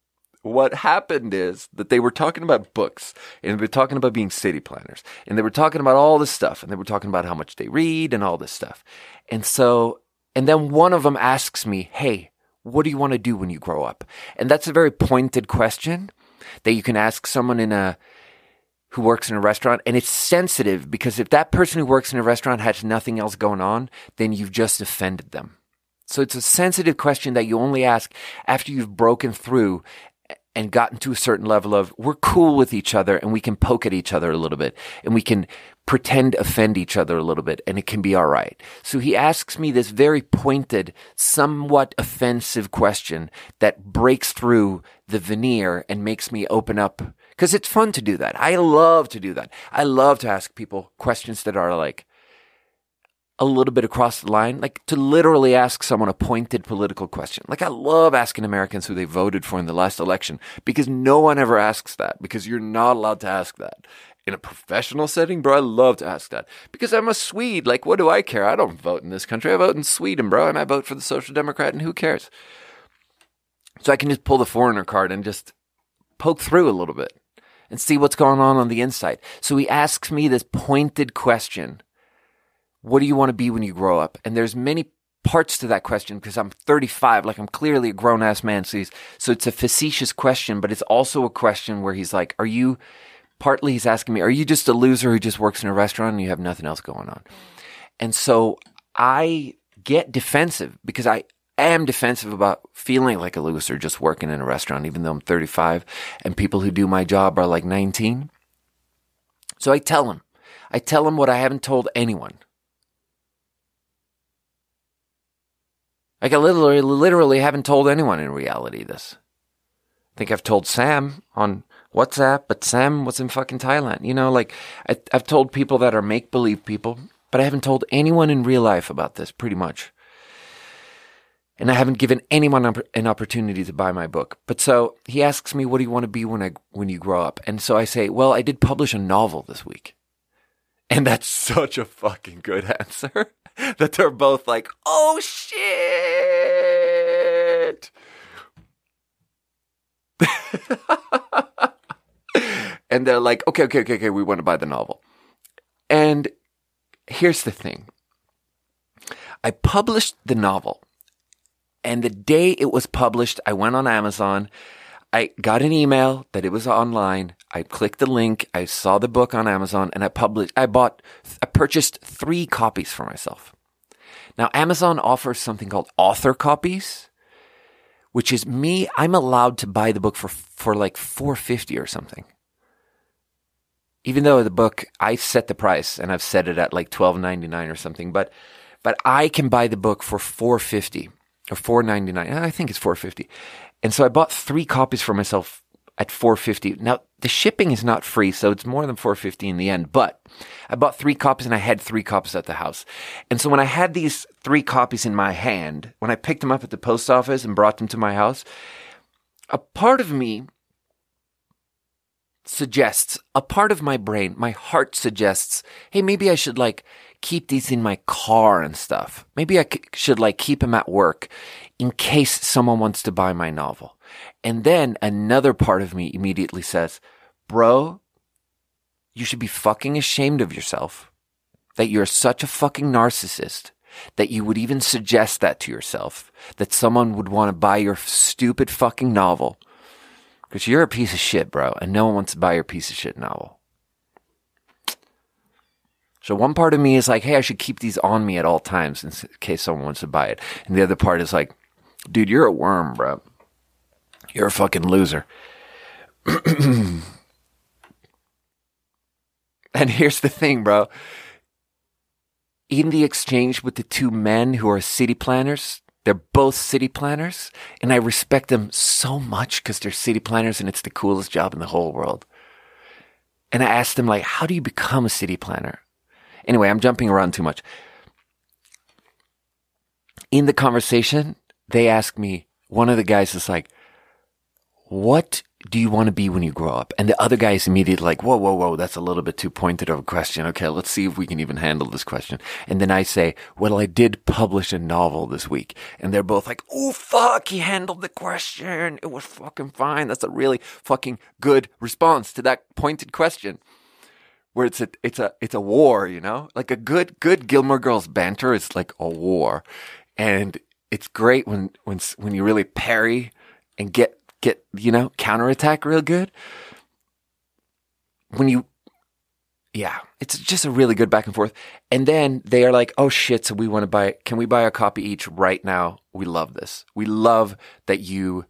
what happened is that they were talking about books, and they were talking about being city planners, and they were talking about all this stuff, and they were talking about how much they read and all this stuff. And so, and then one of them asks me, hey, what do you want to do when you grow up? And that's a very pointed question that you can ask someone in a who works in a restaurant. And it's sensitive because if that person who works in a restaurant has nothing else going on, then you've just offended them. So it's a sensitive question that you only ask after you've broken through and gotten to a certain level of we're cool with each other and we can poke at each other a little bit and we can pretend offend each other a little bit and it can be all right. So he asks me this very pointed, somewhat offensive question that breaks through the veneer and makes me open up, because it's fun to do that. I love to do that. I love to ask people questions that are like a little bit across the line, like to literally ask someone a pointed political question. Like I love asking Americans who they voted for in the last election, because no one ever asks that, because you're not allowed to ask that. In a professional setting, bro, I love to ask that, because I'm a Swede. Like, what do I care? I don't vote in this country. I vote in Sweden, bro, and I vote for the Social Democrat, and who cares? So I can just pull the foreigner card and just poke through a little bit and see what's going on on the inside. So he asks me this pointed question. What do you want to be when you grow up? And there's many parts to that question, because I'm thirty-five, like I'm clearly a grown-ass man. So, he's, so it's a facetious question, but it's also a question where he's like, are you, partly he's asking me, are you just a loser who just works in a restaurant and you have nothing else going on? And so I get defensive, because I am defensive about feeling like a loser just working in a restaurant, even though I'm thirty-five and people who do my job are like nineteen. So I tell him, I tell him what I haven't told anyone. Like I literally, literally haven't told anyone in reality this. I think I've told Sam on WhatsApp, but Sam was in fucking Thailand. You know, like I, I've told people that are make-believe people, but I haven't told anyone in real life about this, pretty much. And I haven't given anyone an opportunity to buy my book. But so he asks me, what do you want to be when I when you grow up? And so I say, well, I did publish a novel this week. And that's such a fucking good answer that they're both like, oh, shit. And they're like, okay, okay, okay, okay, we want to buy the novel. And here's the thing. I published the novel. And the day it was published, I went on Amazon. I got an email that it was online. I clicked the link. I saw the book on Amazon, and I published, I bought, I purchased three copies for myself. Now, Amazon offers something called author copies, which is me. I'm allowed to buy the book for, for like four dollars and fifty cents or something. Even though the book, I set the price and I've set it at like twelve ninety-nine or something, but, but I can buy the book for four dollars and fifty cents or four ninety-nine. I think it's four dollars and fifty cents. And so I bought three copies for myself at four dollars and fifty cents. Now, the shipping is not free, so it's more than four dollars and fifty cents in the end, but I bought three copies and I had three copies at the house. And so when I had these three copies in my hand, when I picked them up at the post office and brought them to my house, a part of me suggests, a part of my brain, my heart suggests, hey, maybe I should like keep these in my car and stuff. Maybe I should like keep them at work in case someone wants to buy my novel. And then another part of me immediately says, bro, you should be fucking ashamed of yourself that you're such a fucking narcissist that you would even suggest that to yourself, that someone would want to buy your stupid fucking novel, because you're a piece of shit, bro, and no one wants to buy your piece of shit novel. So one part of me is like, hey, I should keep these on me at all times in case someone wants to buy it. And the other part is like, dude, you're a worm, bro. You're a fucking loser. And here's the thing, bro. In the exchange with the two men who are city planners, they're both city planners, and I respect them so much because they're city planners and it's the coolest job in the whole world. And I asked them, like, how do you become a city planner? Anyway, I'm jumping around too much. In the conversation, they asked me, one of the guys is like, what do you want to be when you grow up? And the other guy is immediately like, whoa, whoa, whoa, that's a little bit too pointed of a question. Okay, let's see if we can even handle this question. And then I say, well, I did publish a novel this week. And they're both like, oh, fuck, he handled the question. It was fucking fine. That's a really fucking good response to that pointed question where it's a, it's a, it's a war, you know? Like a good, good Gilmore Girls banter is like a war. And it's great when, when, when you really parry and get, Get, you know, counterattack real good. When you, yeah, it's just a really good back and forth. And then they are like, oh shit, so we want to buy, can we buy a copy each right now? We love this. We love that you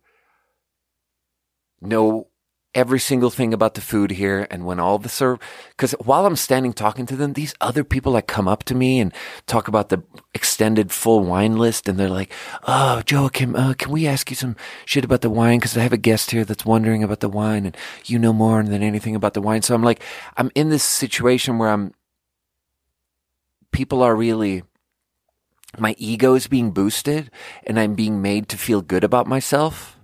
know every single thing about the food here. And when all the serve, because while I'm standing talking to them, these other people like come up to me and talk about the extended full wine list. And they're like, oh, Joachim, uh, can we ask you some shit about the wine? Because I have a guest here that's wondering about the wine and you know more than anything about the wine. So I'm like, I'm in this situation where I'm, people are really, my ego is being boosted and I'm being made to feel good about myself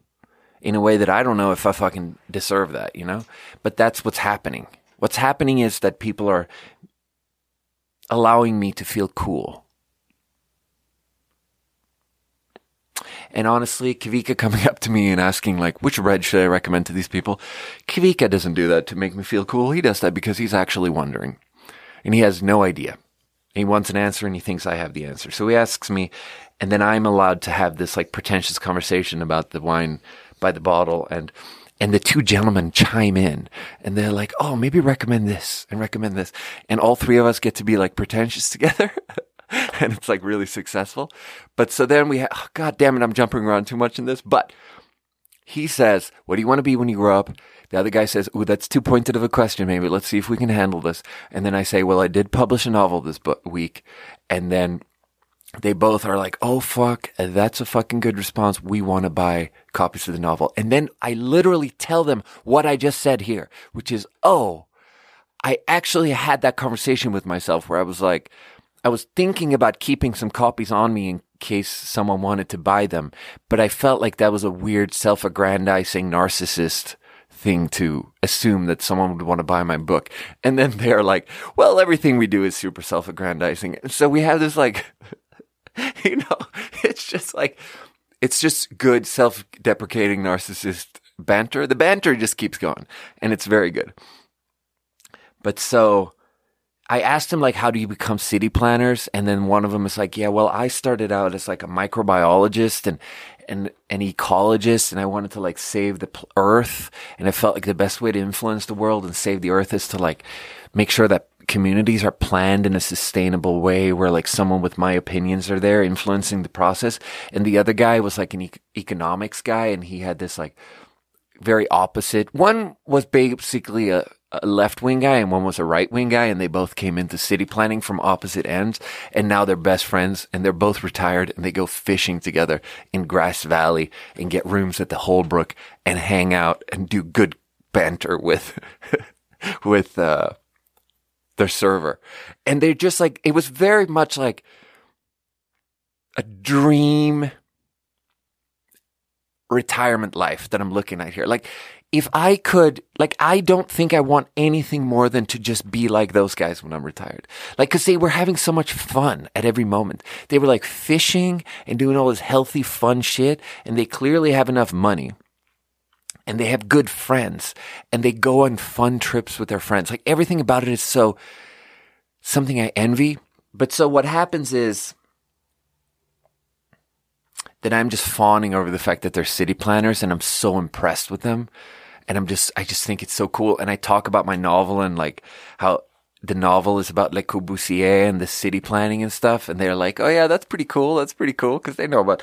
in a way that I don't know if I fucking deserve that, you know? But that's what's happening. What's happening is that people are allowing me to feel cool. And honestly, Kavika coming up to me and asking like, which bread should I recommend to these people? Kavika doesn't do that to make me feel cool. He does that because he's actually wondering and he has no idea. He wants an answer and he thinks I have the answer. So he asks me, and then I'm allowed to have this like pretentious conversation about the wine by the bottle. And, and the two gentlemen chime in and they're like, oh, maybe recommend this and recommend this. And all three of us get to be like pretentious together. And it's like really successful. But so then we have, oh, God damn it, I'm jumping around too much in this. But he says, what do you want to be when you grow up? The other guy says, ooh, that's too pointed of a question, maybe. Let's see if we can handle this. And then I say, well, I did publish a novel this bu- week. And then they both are like, oh, fuck, that's a fucking good response. We want to buy copies of the novel. And then I literally tell them what I just said here, which is, oh, I actually had that conversation with myself where I was like, I was thinking about keeping some copies on me in case someone wanted to buy them. But I felt like that was a weird self-aggrandizing narcissist thing to assume that someone would want to buy my book. And then they're like, well, everything we do is super self-aggrandizing. So we have this like, you know, it's just like, it's just good self-deprecating narcissist banter. The banter just keeps going and it's very good. But so I asked him like, how do you become city planners? And then one of them is like, yeah, well, I started out as like a microbiologist and and an ecologist, and I wanted to like save the earth, and I felt like the best way to influence the world and save the earth is to like make sure that communities are planned in a sustainable way where like someone with my opinions are there influencing the process. And the other guy was like an e- economics guy, and he had this like very opposite. One was basically a, a left-wing guy and one was a right-wing guy, and they both came into city planning from opposite ends, and now they're best friends and they're both retired and they go fishing together in Grass Valley and get rooms at the Holbrook and hang out and do good banter with with uh, their server. And they're just like, it was very much like a dream retirement life that I'm looking at here. Like, if I could, like, I don't think I want anything more than to just be like those guys when I'm retired. Like, cause they were having so much fun at every moment. They were like fishing and doing all this healthy, fun shit. And they clearly have enough money and they have good friends and they go on fun trips with their friends. Like, everything about it is so something I envy. But so what happens is that I'm just fawning over the fact that they're city planners and I'm so impressed with them. And I'm just, I just think it's so cool. And I talk about my novel and like how the novel is about Le Corbusier and the city planning and stuff. And they're like, oh yeah, that's pretty cool. That's pretty cool. Cause they know about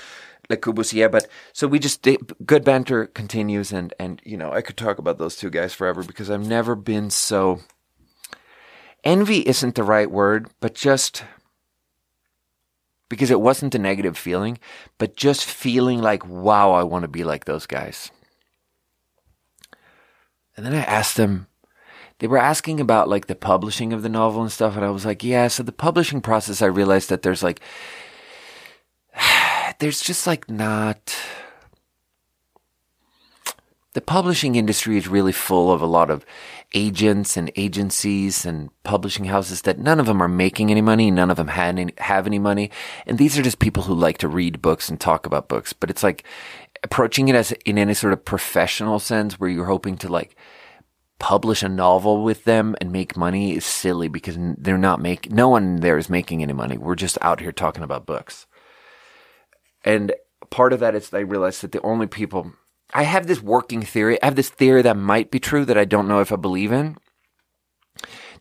Le Corbusier. But so we just, they, good banter continues. And, and, you know, I could talk about those two guys forever because I've never been so, envy isn't the right word, but just, because it wasn't a negative feeling, but just feeling like, wow, I want to be like those guys. And then I asked them, they were asking about like the publishing of the novel and stuff. And I was like, yeah, so the publishing process, I realized that there's like, there's just like not, the publishing industry is really full of a lot of agents and agencies and publishing houses that none of them are making any money. None of them had any, have any money. And these are just people who like to read books and talk about books. But it's like approaching it as in any sort of professional sense where you're hoping to like publish a novel with them and make money is silly because they're not making, no one there is making any money. We're just out here talking about books. And part of that is I realized that the only people, I have this working theory. I have this theory that might be true that I don't know if I believe in,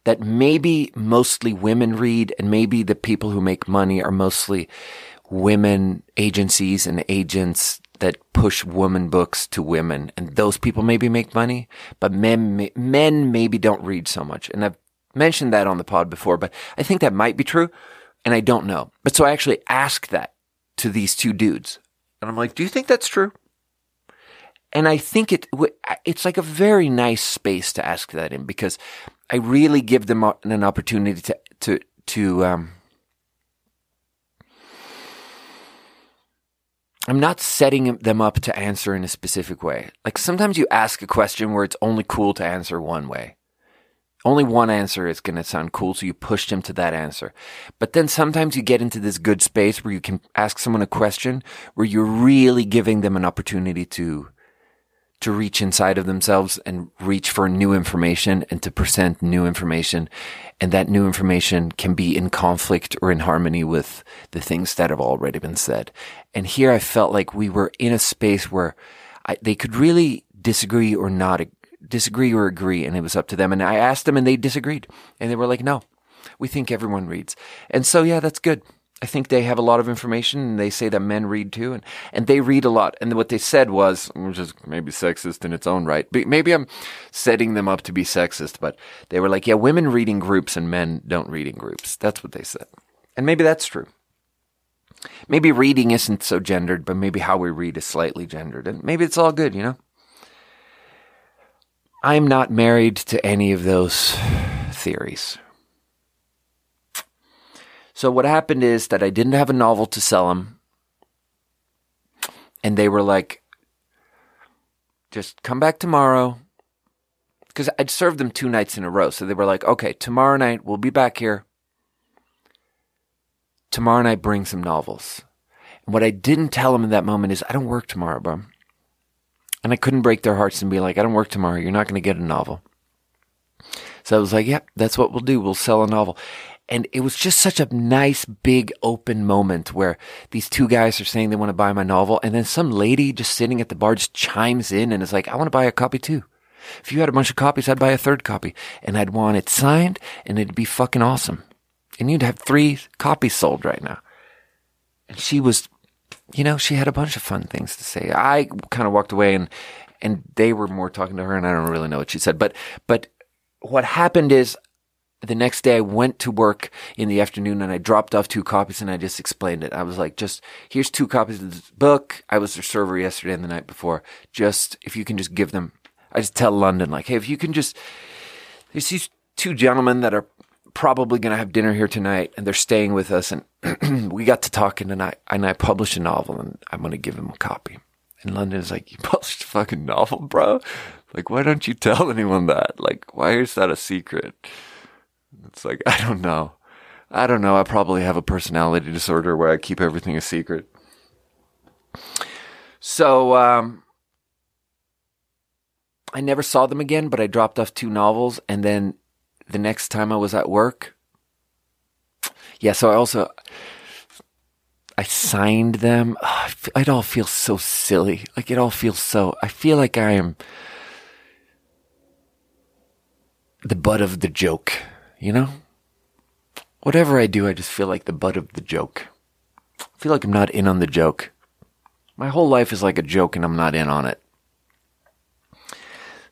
that maybe mostly women read and maybe the people who make money are mostly women agencies and agents that push woman books to women, and those people maybe make money, but men men maybe don't read so much. And I've mentioned that on the pod before, but I think that might be true, and I don't know. But so I actually asked that to these two dudes, and I'm like, do you think that's true? And I think it it's like a very nice space to ask that in, because I really give them an opportunity to to to um I'm not setting them up to answer in a specific way. Like sometimes you ask a question where it's only cool to answer one way. Only one answer is going to sound cool, so you push them to that answer. But then sometimes you get into this good space where you can ask someone a question where you're really giving them an opportunity to to reach inside of themselves and reach for new information and to present new information. And that new information can be in conflict or in harmony with the things that have already been said. And here I felt like we were in a space where I, they could really disagree or not disagree or agree. And it was up to them. And I asked them and they disagreed. And they were like, no, we think everyone reads. And so, yeah, that's good. I think they have a lot of information, and they say that men read too, and, and they read a lot. And what they said was, which is maybe sexist in its own right, but maybe I'm setting them up to be sexist, but they were like, yeah, women read in groups and men don't read in groups. That's what they said. And maybe that's true. Maybe reading isn't so gendered, but maybe how we read is slightly gendered. And maybe it's all good, you know? I'm not married to any of those theories. So what happened is that I didn't have a novel to sell them, and they were like, just come back tomorrow, because I'd served them two nights in a row. So they were like, okay, tomorrow night, we'll be back here. Tomorrow night, bring some novels. And what I didn't tell them in that moment is, I don't work tomorrow, bro. And I couldn't break their hearts and be like, I don't work tomorrow. You're not going to get a novel. So I was like, yep, yeah, that's what we'll do. We'll sell a novel. And it was just such a nice, big, open moment where these two guys are saying they want to buy my novel. And then some lady just sitting at the bar just chimes in and is like, I want to buy a copy too. If you had a bunch of copies, I'd buy a third copy. And I'd want it signed, and it'd be fucking awesome. And you'd have three copies sold right now. And she was, you know, she had a bunch of fun things to say. I kind of walked away, and and they were more talking to her, and I don't really know what she said. But But what happened is, the next day I went to work in the afternoon and I dropped off two copies and I just explained it. I was like, just here's two copies of this book. I was their server yesterday and the night before. Just if you can just give them, I just tell London like, hey, if you can just, there's these two gentlemen that are probably going to have dinner here tonight and they're staying with us. And we got to talking and I, and I published a novel and I'm going to give them a copy. And London is like, you published a fucking novel, bro? Like, why don't you tell anyone that? Like, why is that a secret? It's like, I don't know. I don't know. I probably have a personality disorder where I keep everything a secret. So um, I never saw them again, but I dropped off two novels. And then the next time I was at work. Yeah, so I also, I signed them. Oh, it all feels so silly. Like it all feels so, I feel like I am the butt of the joke. You know, whatever I do, I just feel like the butt of the joke. I feel like I'm not in on the joke. My whole life is like a joke and I'm not in on it.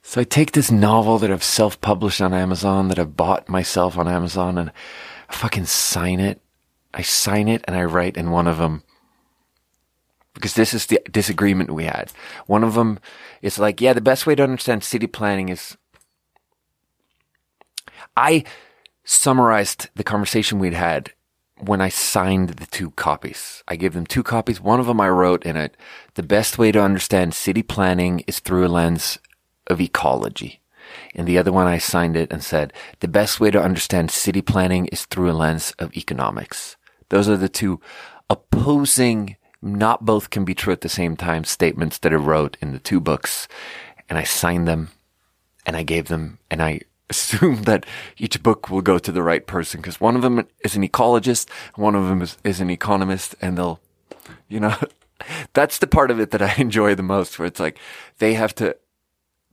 So I take this novel that I've self-published on Amazon, that I've bought myself on Amazon, and I fucking sign it. I sign it and I write in one of them. Because this is the disagreement we had. One of them is like, yeah, the best way to understand city planning is... I... summarized the conversation we'd had when I signed the two copies. I gave them two copies. One of them I wrote in it, the best way to understand city planning is through a lens of ecology. And the other one I signed it and said, the best way to understand city planning is through a lens of economics. Those are the two opposing, not both can be true at the same time, statements that I wrote in the two books. And I signed them and I gave them and I assume that each book will go to the right person because one of them is an ecologist, one of them is, is an economist, and they'll, you know, that's the part of it that I enjoy the most where it's like they have to,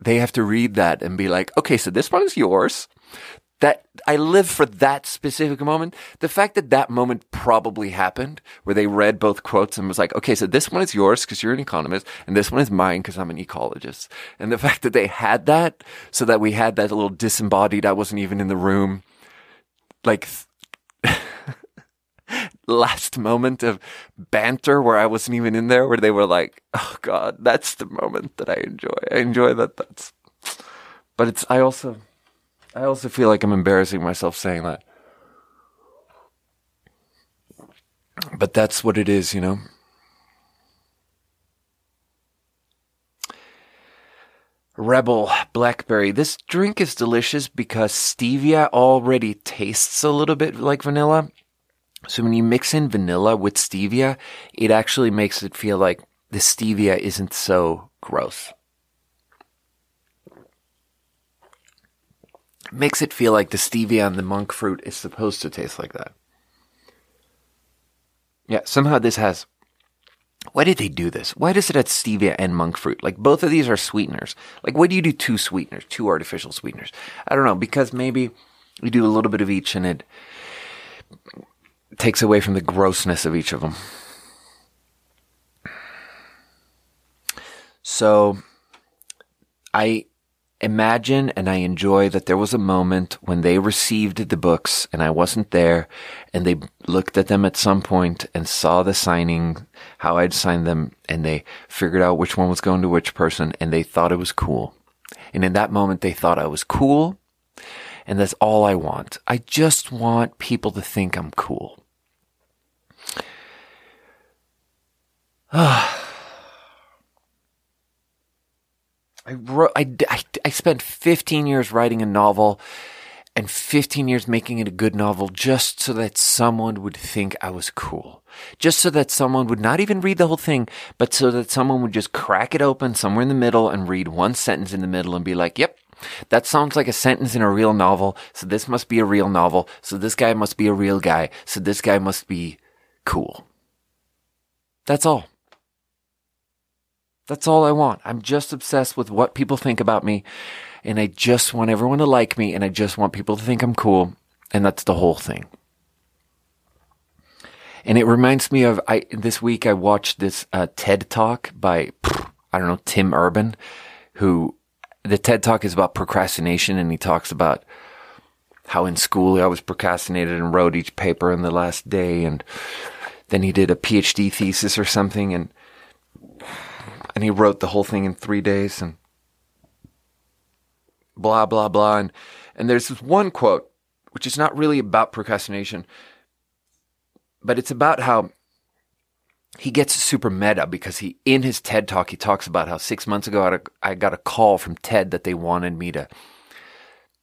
they have to read that and be like, okay, so this one is yours. That I live for that specific moment. The fact that that moment probably happened where they read both quotes and was like, okay, so this one is yours because you're an economist and this one is mine because I'm an ecologist. And the fact that they had that so that we had that little disembodied, I wasn't even in the room, like last moment of banter where I wasn't even in there, where they were like, oh God, that's the moment that I enjoy. I enjoy that. That's, but it's, I also... I also feel like I'm embarrassing myself saying that. But that's what it is, you know? Rebbl Blackberry. This drink is delicious because stevia already tastes a little bit like vanilla. So when you mix in vanilla with stevia, it actually makes it feel like the stevia isn't so gross. Makes it feel like the stevia and the monk fruit is supposed to taste like that. Yeah, somehow this has... Why did they do this? Why does it have stevia and monk fruit? Like, both of these are sweeteners. Like, why do you do two sweeteners, two artificial sweeteners? I don't know, because maybe you do a little bit of each and it takes away from the grossness of each of them. So, I... imagine and I enjoy that there was a moment when they received the books and I wasn't there and they looked at them at some point and saw the signing, how I'd signed them, and they figured out which one was going to which person and they thought it was cool. And in that moment, they thought I was cool, and that's all I want. I just want people to think I'm cool. Ah. I, wrote, I, I, I spent fifteen years writing a novel and fifteen years making it a good novel just so that someone would think I was cool. Just so that someone would not even read the whole thing, but so that someone would just crack it open somewhere in the middle and read one sentence in the middle and be like, yep, that sounds like a sentence in a real novel, so this must be a real novel, so this guy must be a real guy, so this guy must be cool. That's all. That's all I want. I'm just obsessed with what people think about me, and I just want everyone to like me, and I just want people to think I'm cool, and that's the whole thing. And it reminds me of, I this week I watched this uh, TED Talk by, I don't know, Tim Urban, who, the TED Talk is about procrastination, and he talks about how in school I always procrastinated and wrote each paper in the last day, and then he did a PhD thesis or something, and And he wrote the whole thing in three days and blah, blah, blah. And, and there's this one quote, which is not really about procrastination, but it's about how he gets super meta because he, in his TED Talk, he talks about how six months ago I got a call from TED that they wanted me to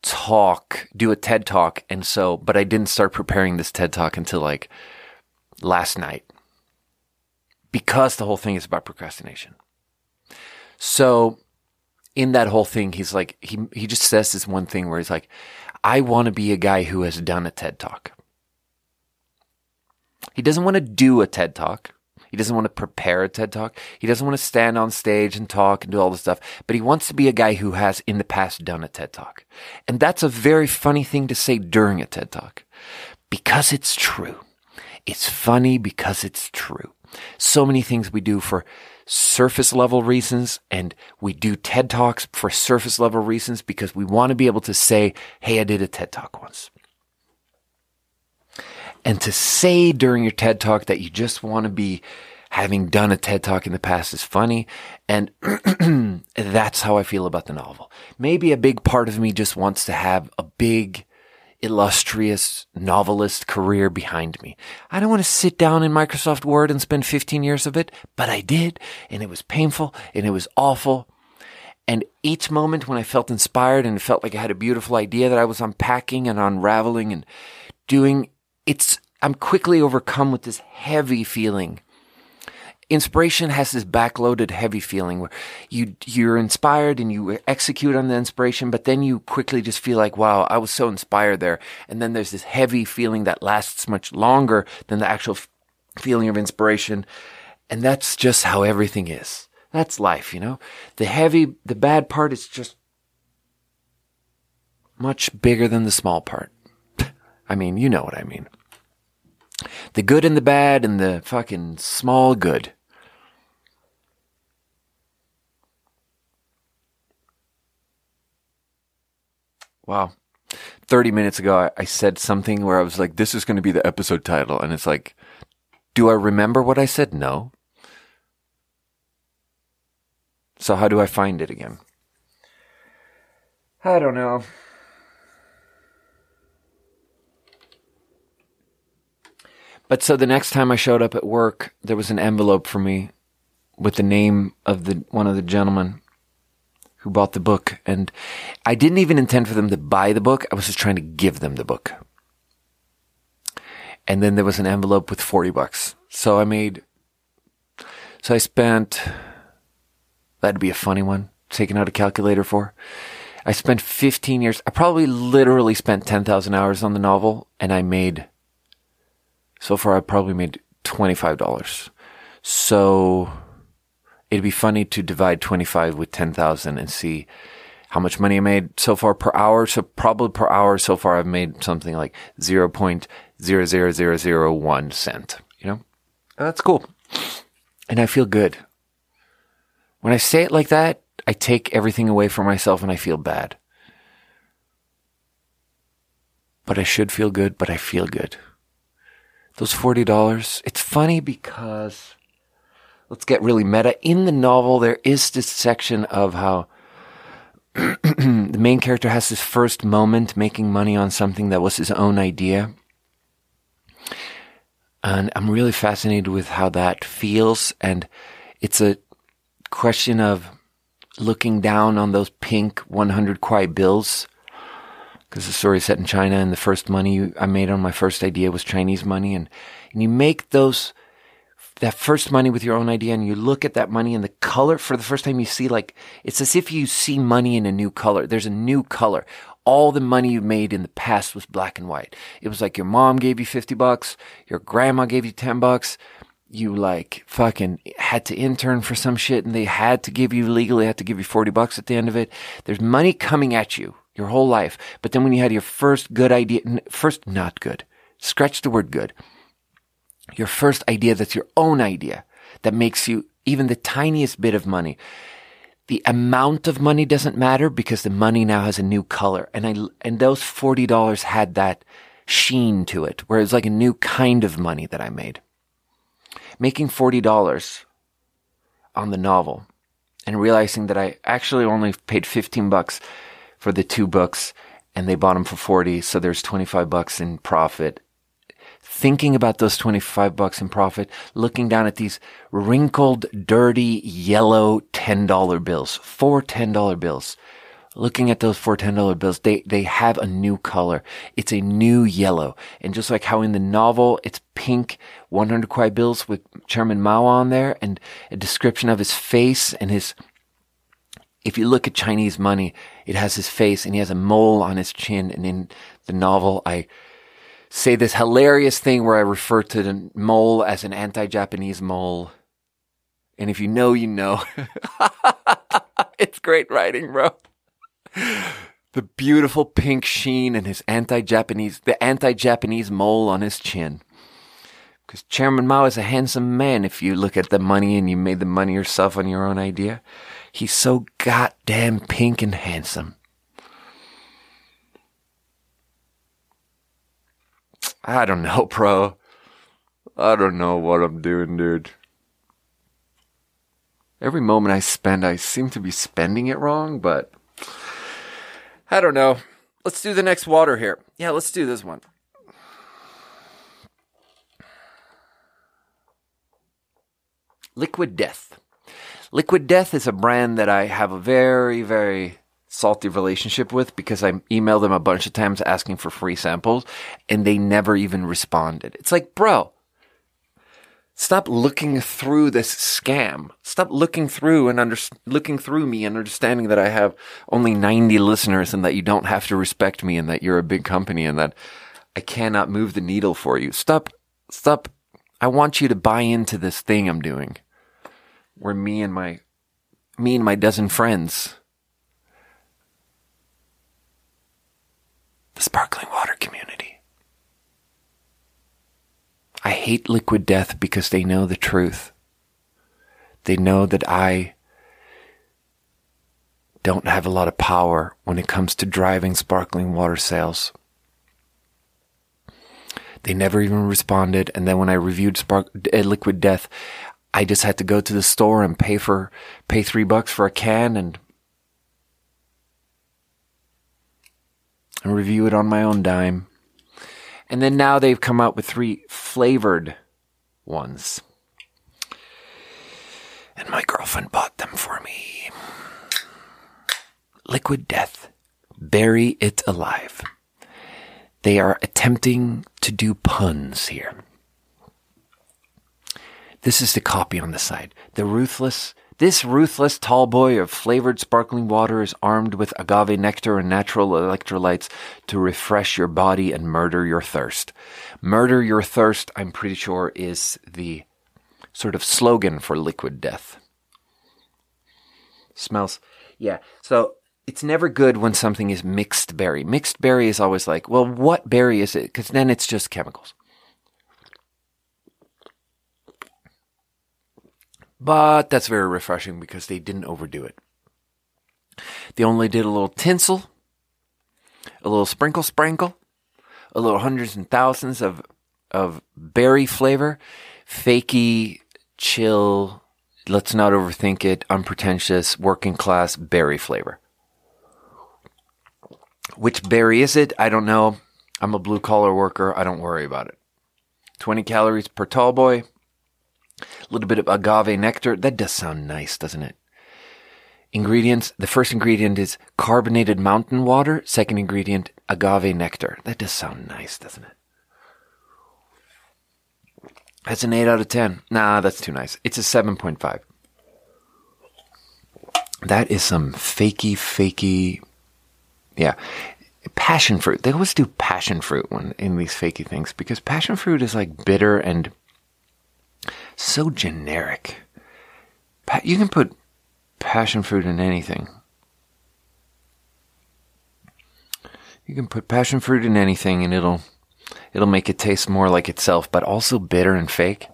talk, do a TED Talk. And so, but I didn't start preparing this TED Talk until like last night because the whole thing is about procrastination. So in that whole thing, he's like, he he just says this one thing where he's like, I want to be a guy who has done a TED Talk. He doesn't want to do a TED Talk. He doesn't want to prepare a TED Talk. He doesn't want to stand on stage and talk and do all this stuff. But he wants to be a guy who has in the past done a TED Talk. And that's a very funny thing to say during a TED Talk because it's true. It's funny because it's true. So many things we do for surface level reasons, and we do TED Talks for surface level reasons because we want to be able to say, hey, I did a TED Talk once. And to say during your TED Talk that you just want to be having done a TED Talk in the past is funny, and that's how I feel about the novel. Maybe a big part of me just wants to have a big illustrious novelist career behind me. I don't want to sit down in Microsoft Word and spend fifteen years of it, but I did, and it was painful, and it was awful. And each moment when I felt inspired and felt like I had a beautiful idea that I was unpacking and unraveling and doing, it's, I'm quickly overcome with this heavy feeling. Inspiration has this backloaded heavy feeling where you, you're inspired and you execute on the inspiration, but then you quickly just feel like, wow, I was so inspired there. And then there's this heavy feeling that lasts much longer than the actual f- feeling of inspiration. And that's just how everything is. That's life, you know? The heavy, the bad part is just much bigger than the small part. I mean, you know what I mean. The good and the bad and the fucking small good. Wow. thirty minutes ago, I said something where I was like, this is going to be the episode title. And it's like, do I remember what I said? No. So how do I find it again? I don't know. But so the next time I showed up at work, there was an envelope for me with the name of the one of the gentlemen who bought the book. And I didn't even intend for them to buy the book. I was just trying to give them the book. And then there was an envelope with forty bucks. So I made, so I spent, that'd be a funny one, taking out a calculator for. I spent fifteen years, I probably literally spent ten thousand hours on the novel, and I made, so far I probably made twenty-five dollars. So it'd be funny to divide twenty-five with ten thousand and see how much money I made so far per hour. So probably per hour so far I've made something like zero point zero zero zero zero one cent, you know? And that's cool. And I feel good. When I say it like that, I take everything away from myself and I feel bad. But I should feel good, but I feel good. Those forty dollars, it's funny because... let's get really meta. In the novel, there is this section of how the main character has his first moment making money on something that was his own idea. And I'm really fascinated with how that feels. And it's a question of looking down on those pink one hundred kwai bills. Because the story is set in China, and the first money I made on my first idea was Chinese money. And, and you make those... that first money with your own idea, and you look at that money and the color for the first time. You see, like, it's as if you see money in a new color. There's a new color. All the money you made in the past was black and white. It was like your mom gave you fifty bucks. Your grandma gave you ten bucks. You like fucking had to intern for some shit, and they had to give you legally had to give you forty bucks at the end of it. There's money coming at you your whole life. But then when you had your first good idea, first not good, scratch the word good. Your first idea that's your own idea that makes you even the tiniest bit of money. The amount of money doesn't matter because the money now has a new color. And I, and those forty dollars had that sheen to it, where it was like a new kind of money that I made. Making forty dollars on the novel and realizing that I actually only paid fifteen bucks for the two books, and they bought them for forty. So there's twenty-five bucks in profit. Thinking about those twenty-five bucks in profit, looking down at these wrinkled, dirty, yellow ten dollar bills, four ten dollar bills. Looking at those four ten dollar bills, they, they have a new color. It's a new yellow. And just like how in the novel, it's pink one hundred kwai bills with Chairman Mao on there, and a description of his face and his, if you look at Chinese money, it has his face and he has a mole on his chin. And in the novel, I say this hilarious thing where I refer to the mole as an anti-Japanese mole. And if you know, you know. It's great writing, bro. The beautiful pink sheen and his anti-Japanese, the anti-Japanese mole on his chin. Because Chairman Mao is a handsome man if you look at the money and you made the money yourself on your own idea. He's so goddamn pink and handsome. I don't know, bro. I don't know what I'm doing, dude. Every moment I spend, I seem to be spending it wrong, but I don't know. Let's do the next water here. Yeah, let's do this one. Liquid Death. Liquid Death is a brand that I have a very, very... salty relationship with, because I emailed them a bunch of times asking for free samples and they never even responded. It's like, bro, stop looking through this scam. Stop looking through and under- looking through me and understanding that I have only ninety listeners and that you don't have to respect me and that you're a big company and that I cannot move the needle for you. Stop. Stop. I want you to buy into this thing I'm doing where me and my, me and my dozen friends the sparkling water community. I hate Liquid Death because they know the truth. They know that I don't have a lot of power when it comes to driving sparkling water sales. They never even responded, and then when I reviewed Spark, uh, Liquid Death, I just had to go to the store and pay for pay three bucks for a can and and review it on my own dime. And then now they've come out with three flavored ones, and my girlfriend bought them for me. Liquid Death, Bury It Alive. They are attempting to do puns here. This is the copy on the side. The ruthless, this ruthless tall boy of flavored sparkling water is armed with agave nectar and natural electrolytes to refresh your body and murder your thirst. Murder your thirst, I'm pretty sure, is the sort of slogan for Liquid Death. Smells, yeah, so... It's never good when something is mixed berry. Mixed berry is always like, well, what berry is it? Because then it's just chemicals. But that's very refreshing because they didn't overdo it. They only did a little tinsel, a little sprinkle sprinkle, a little hundreds and thousands of, of berry flavor, fakey, chill, let's not overthink it, unpretentious, working class berry flavor. Which berry is it? I don't know. I'm a blue-collar worker. I don't worry about it. twenty calories per tall boy. A little bit of agave nectar. That does sound nice, doesn't it? Ingredients. The first ingredient is carbonated mountain water. Second ingredient, agave nectar. That does sound nice, doesn't it? That's an eight out of ten. Nah, that's too nice. It's a seven point five. That is some fakey, fakey... Yeah. Passion fruit. They always do passion fruit when in these fakey things because passion fruit is like bitter and so generic. Pa- you can put passion fruit in anything. You can put passion fruit in anything and it'll it'll make it taste more like itself, but also bitter and fake.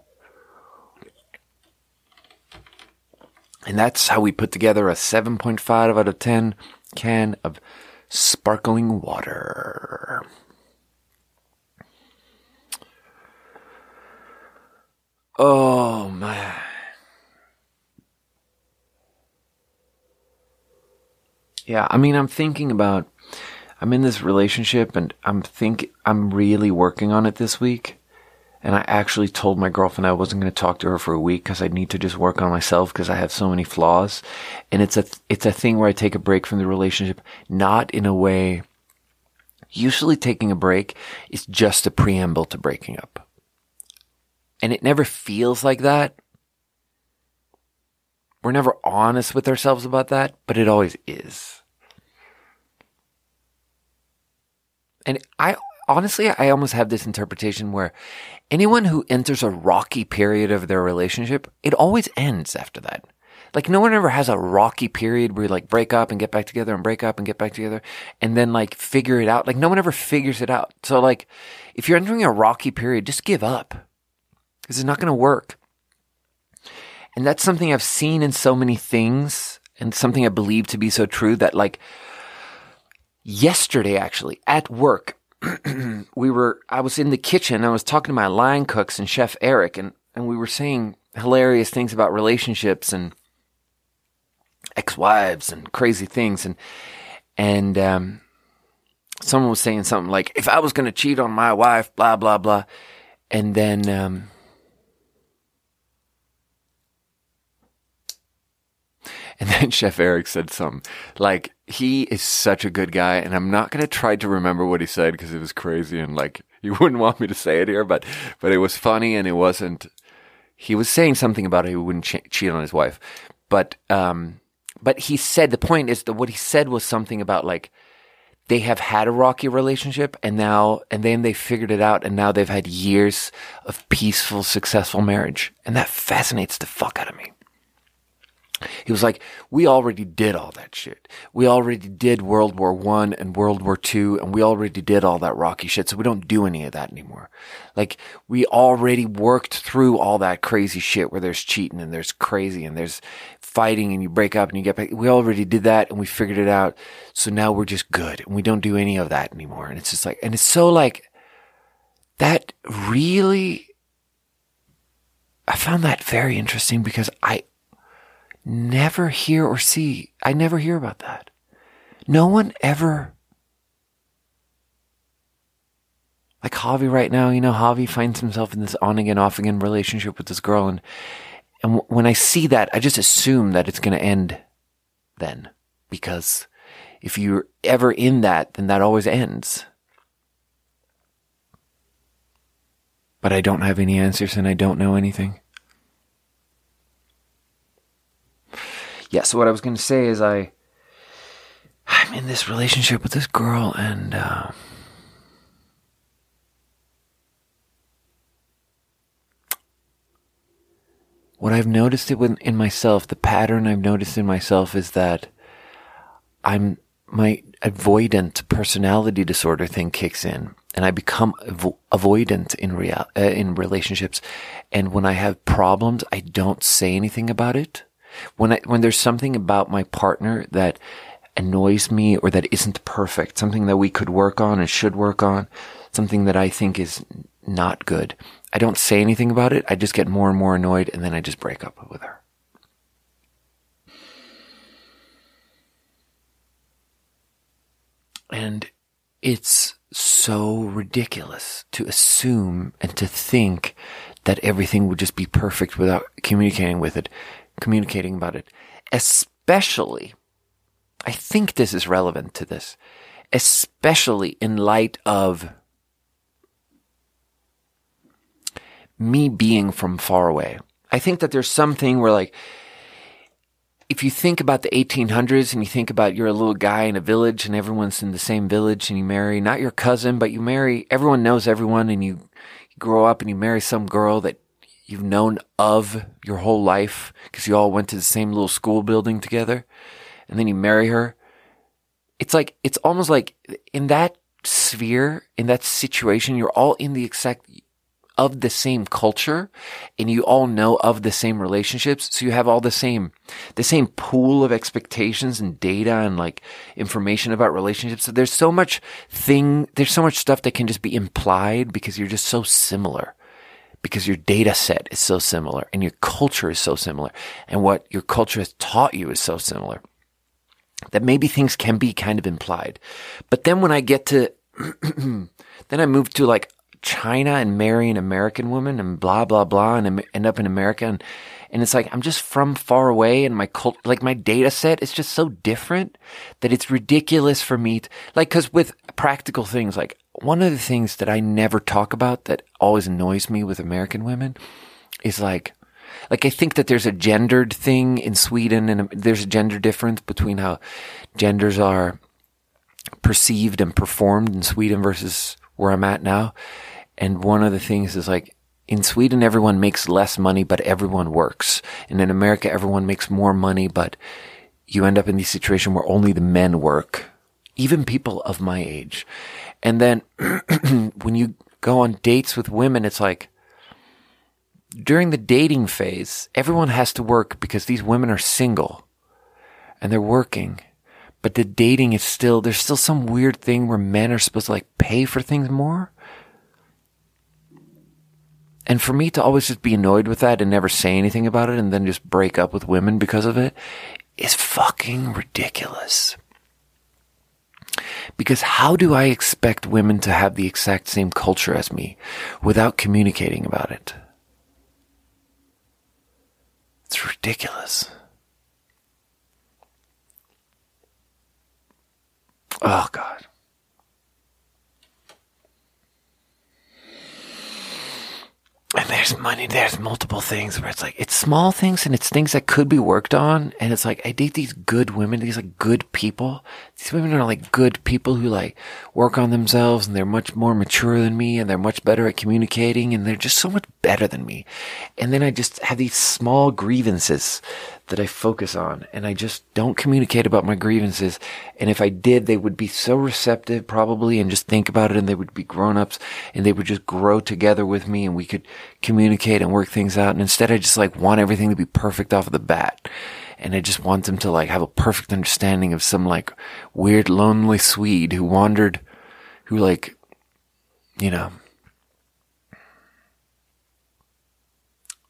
And that's how we put together a seven point five out of ten can of sparkling water. Oh man. Yeah, I mean, I'm thinking about I'm in this relationship and I'm think I'm really working on it this week. And I actually told my girlfriend I wasn't going to talk to her for a week because I need to just work on myself because I have so many flaws. And it's a, th- it's a thing where I take a break from the relationship, not in a way. Usually taking a break is just a preamble to breaking up. And it never feels like that. We're never honest with ourselves about that, but it always is. And I honestly, I almost have this interpretation where anyone who enters a rocky period of their relationship, it always ends after that. Like, no one ever has a rocky period where you, like, break up and get back together and break up and get back together and then, like, figure it out. Like, no one ever figures it out. So, like, if you're entering a rocky period, just give up because it's not going to work. And that's something I've seen in so many things and something I believe to be so true that, like, yesterday, actually, at work, we were, I was in the kitchen, I was talking to my line cooks and Chef Eric, and, and we were saying hilarious things about relationships and ex-wives and crazy things. And, and, um, someone was saying something like, if I was going to cheat on my wife, blah, blah, blah. And then, um, and then Chef Eric said something like, he is such a good guy, and I'm not going to try to remember what he said because it was crazy and, like, you wouldn't want me to say it here, but but it was funny and it wasn't... He was saying something about he wouldn't che- cheat on his wife, but um, but he said... The point is that what he said was something about, like, they have had a rocky relationship and now and then they figured it out and now they've had years of peaceful, successful marriage. And that fascinates the fuck out of me. He was like, we already did all that shit. We already did World War One and World War Two, and we already did all that rocky shit, so we don't do any of that anymore. Like, we already worked through all that crazy shit where there's cheating and there's crazy and there's fighting and you break up and you get back. We already did that and we figured it out, so now we're just good and we don't do any of that anymore. And it's just like, and it's so like, that really, I found that very interesting because I never hear or see, I never hear about that. No one ever, like Javi right now, you know, Javi finds himself in this on again, off again relationship with this girl. And, and w- when I see that, I just assume that it's going to end then, because if you're ever in that, then that always ends. But I don't have any answers and I don't know anything. Yeah, so what I was going to say is I, I'm in this relationship with this girl and uh, what I've noticed in myself, the pattern I've noticed in myself is that I'm, my avoidant personality disorder thing kicks in. And I become avo- avoidant in real uh, in relationships, and when I have problems, I don't say anything about it. When I when there's something about my partner that annoys me or that isn't perfect, something that we could work on and should work on, something that I think is not good, I don't say anything about it. I just get more and more annoyed, and then I just break up with her. And it's so ridiculous to assume and to think that everything would just be perfect without communicating with it, communicating about it. Especially, I think this is relevant to this, especially in light of me being from far away. I think that there's something where, like, if you think about the eighteen hundreds and you think about you're a little guy in a village and everyone's in the same village and you marry, not your cousin, but you marry, everyone knows everyone, and you grow up and you marry some girl that you've known of your whole life because you all went to the same little school building together, and then you marry her. It's like, it's almost like in that sphere, in that situation, you're all in the exact, of the same culture, and you all know of the same relationships, so you have all the same the same pool of expectations and data and like information about relationships. So there's so much thing there's so much stuff that can just be implied because you're just so similar, because your data set is so similar and your culture is so similar and what your culture has taught you is so similar that maybe things can be kind of implied. But then when I get to then I move to like China and marry an American woman and blah, blah, blah, and end up in America. And, and it's like, I'm just from far away, and my cult, like my data set is just so different that it's ridiculous for me to, like, cause with practical things, like one of the things that I never talk about that always annoys me with American women is like, like I think that there's a gendered thing in Sweden, and there's a gender difference between how genders are perceived and performed in Sweden versus where I'm at now. And one of the things is like, in Sweden, everyone makes less money, but everyone works. And in America, everyone makes more money, but you end up in this situation where only the men work, even people of my age. And then when you go on dates with women, it's like, during the dating phase, everyone has to work because these women are single and they're working. But the dating is still, there's still some weird thing where men are supposed to like pay for things more. And for me to always just be annoyed with that and never say anything about it and then just break up with women because of it is fucking ridiculous. Because how do I expect women to have the exact same culture as me without communicating about it? It's ridiculous. Oh, God. And there's money, there's multiple things where it's like, it's small things and it's things that could be worked on. And it's like, I date these good women, these like good people. These women are like good people who like work on themselves, and they're much more mature than me, and they're much better at communicating, and they're just so much better than me. And then I just have these small grievances that I focus on, and I just don't communicate about my grievances. And if I did, they would be so receptive probably and just think about it, and they would be grown-ups, and they would just grow together with me, and we could communicate and work things out. And instead, I just like want everything to be perfect off of the bat. And I just want them to like have a perfect understanding of some like weird, lonely Swede who wandered, who like, you know,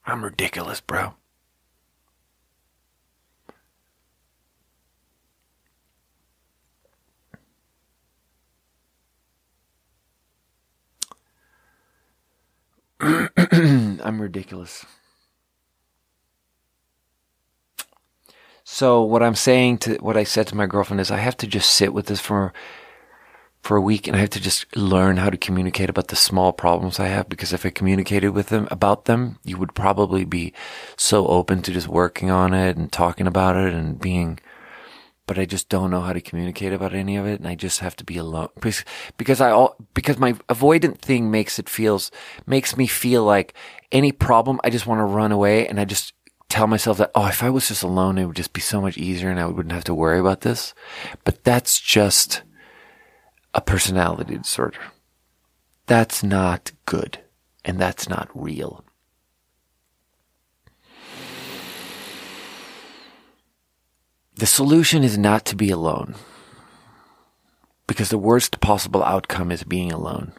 I'm ridiculous, bro. I'm ridiculous. So what I'm saying to what I said to my girlfriend is I have to just sit with this for for a week, and I have to just learn how to communicate about the small problems I have, because if I communicated with them about them, you would probably be so open to just working on it and talking about it and being, but I just don't know how to communicate about any of it, and I just have to be alone because, because I all because my avoidant thing makes it feels makes me feel like any problem I just want to run away, and I just tell myself that, oh, if I was just alone it would just be so much easier and I wouldn't have to worry about this. But that's just a personality disorder. That's not good, and that's not real. The solution is not to be alone, because the worst possible outcome is being alone.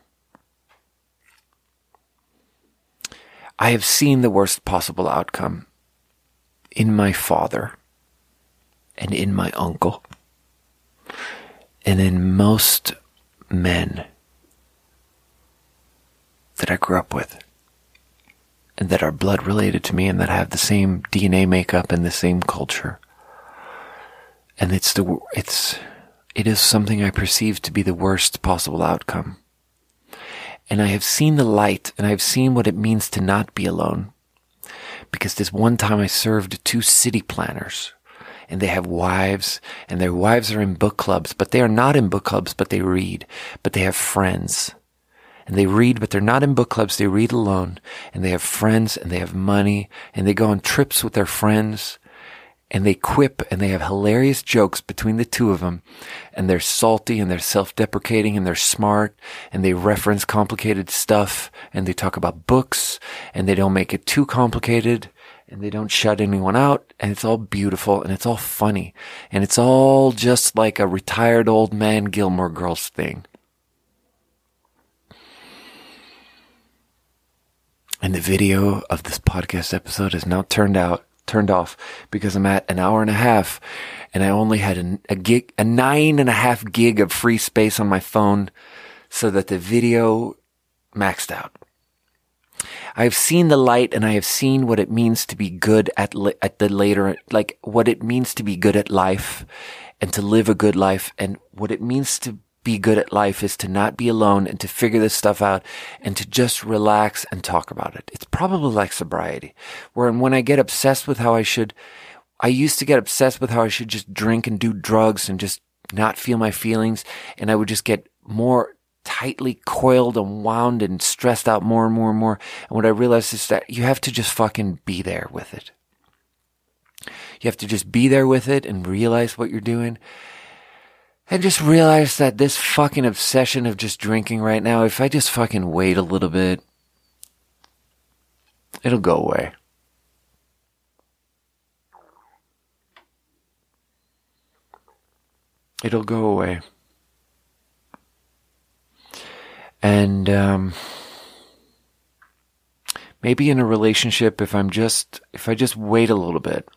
I have seen the worst possible outcome in my father and in my uncle and in most men that I grew up with and that are blood related to me and that have the same D N A makeup and the same culture. And it's the it's it is something I perceive to be the worst possible outcome. And I have seen the light, and I have seen what it means to not be alone. Because this one time I served two city planners, and they have wives, and their wives are in book clubs, but they are not in book clubs, but they read, but they have friends. And they read, but they're not in book clubs, they read alone, and they have friends, and they have money, and they go on trips with their friends. And they quip, and they have hilarious jokes between the two of them, and they're salty, and they're self-deprecating, and they're smart, and they reference complicated stuff, and they talk about books, and they don't make it too complicated, and they don't shut anyone out, and it's all beautiful, and it's all funny, and it's all just like a retired old man Gilmore Girls thing. And the video of this podcast episode is now turned out turned off because I'm at an hour and a half, and I only had a, a gig, a nine and a half gig of free space on my phone, so that the video maxed out. I've seen the light, and I have seen what it means to be good at li- at the later, like what it means to be good at life and to live a good life. And what it means to be good at life is to not be alone and to figure this stuff out and to just relax and talk about it. It's probably like sobriety, where when I get obsessed with how I should, I used to get obsessed with how I should just drink and do drugs and just not feel my feelings. And I would just get more tightly coiled and wound and stressed out more and more and more. And what I realized is that you have to just fucking be there with it. You have to just be there with it and realize what you're doing. I just realized that this fucking obsession of just drinking right now, if I just fucking wait a little bit, it'll go away. It'll go away. And um, maybe in a relationship, if I'm just, if I just wait a little bit,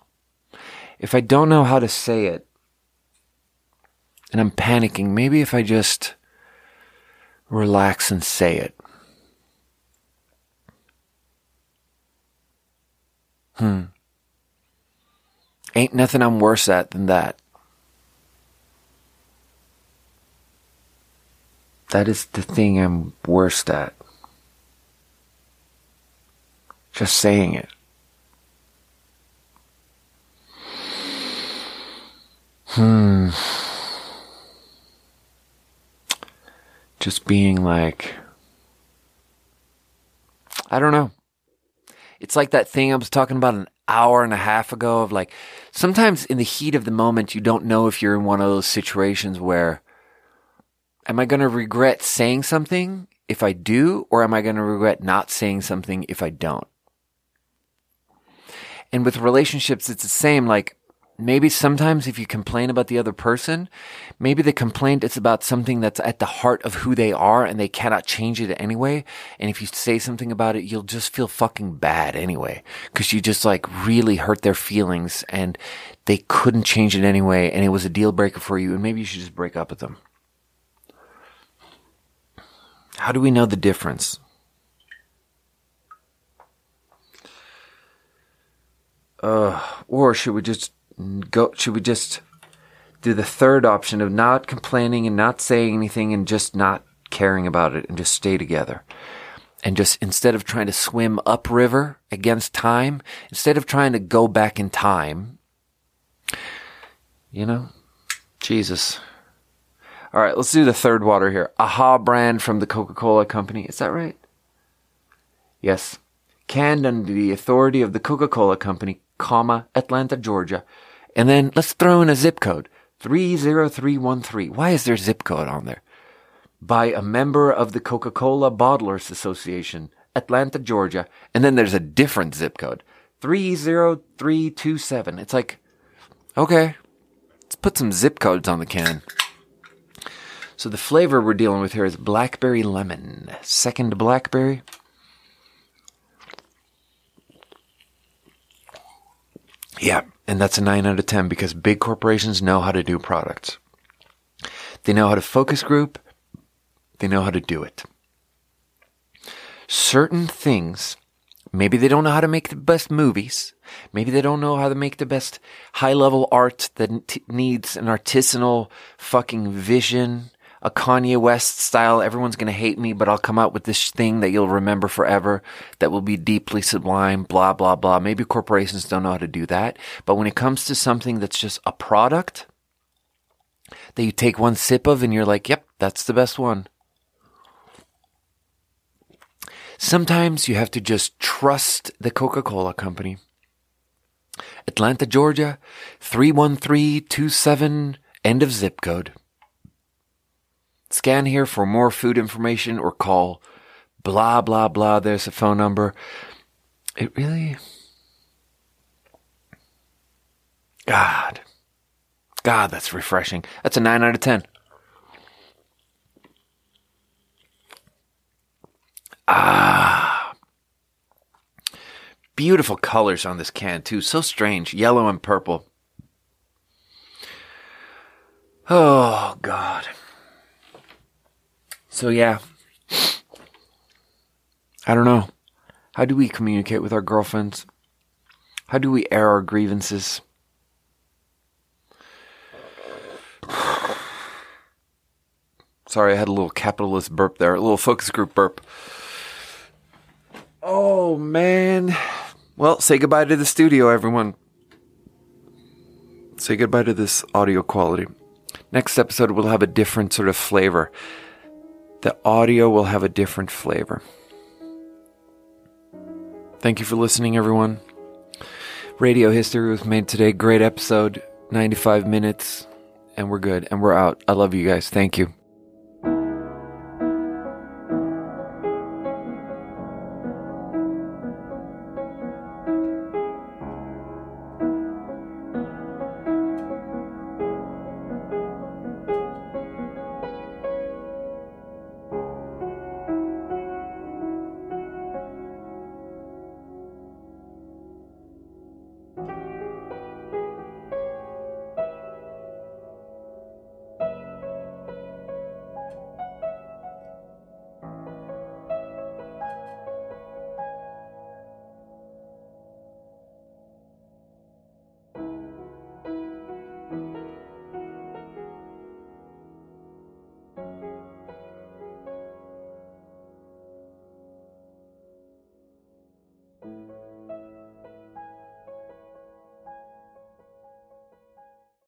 if I don't know how to say it, and I'm panicking, maybe if I just relax and say it. Hmm. Ain't nothing I'm worse at than that. That is the thing I'm worst at. Just saying it. Hmm. Just being like, I don't know. It's like that thing I was talking about an hour and a half ago of like, sometimes in the heat of the moment, you don't know if you're in one of those situations where, am I going to regret saying something if I do, or am I going to regret not saying something if I don't? And with relationships, it's the same. Like, maybe sometimes if you complain about the other person, maybe the complaint is about something that's at the heart of who they are and they cannot change it anyway. And if you say something about it, you'll just feel fucking bad anyway, because you just like really hurt their feelings and they couldn't change it anyway. And it was a deal breaker for you. And maybe you should just break up with them. How do we know the difference? Uh, or should we just Go, should we just do the third option of not complaining and not saying anything and just not caring about it and just stay together? And just, instead of trying to swim upriver against time, instead of trying to go back in time, you know, Jesus. All right, let's do the third water here. Aha brand from the Coca-Cola company. Is that right? Yes. Canned under the authority of the Coca-Cola company, comma, Atlanta, Georgia. And then let's throw in a zip code, three zero three one three. Why is there zip code on there? By a member of the Coca-Cola Bottlers Association, Atlanta, Georgia. And then there's a different zip code, three zero three two seven. It's like, okay, let's put some zip codes on the can. So the flavor we're dealing with here is blackberry lemon. Second blackberry. Yeah, and that's a nine out of ten because big corporations know how to do products. They know how to focus group. They know how to do it. Certain things, maybe they don't know how to make the best movies. Maybe they don't know how to make the best high-level art that t- needs an artisanal fucking vision, a Kanye West style, everyone's going to hate me, but I'll come out with this thing that you'll remember forever that will be deeply sublime, blah, blah, blah. Maybe corporations don't know how to do that. But when it comes to something that's just a product that you take one sip of and you're like, yep, that's the best one. Sometimes you have to just trust the Coca-Cola company. Atlanta, Georgia, three one three two seven, end of zip code. Scan here for more food information or call blah, blah, blah. There's a phone number. It really... God. God, that's refreshing. That's a nine out of ten. Ah. Beautiful colors on this can, too. So strange. Yellow and purple. Oh, God. So yeah, I don't know. How do we communicate with our girlfriends? How do we air our grievances? Sorry, I had a little capitalist burp there, a little focus group burp. Oh, man. Well, say goodbye to the studio, everyone. Say goodbye to this audio quality. Next episode, we'll have a different sort of flavor. The audio will have a different flavor. Thank you for listening, everyone. Radio History was made today. Great episode, ninety-five minutes, and we're good, and we're out. I love you guys. Thank you.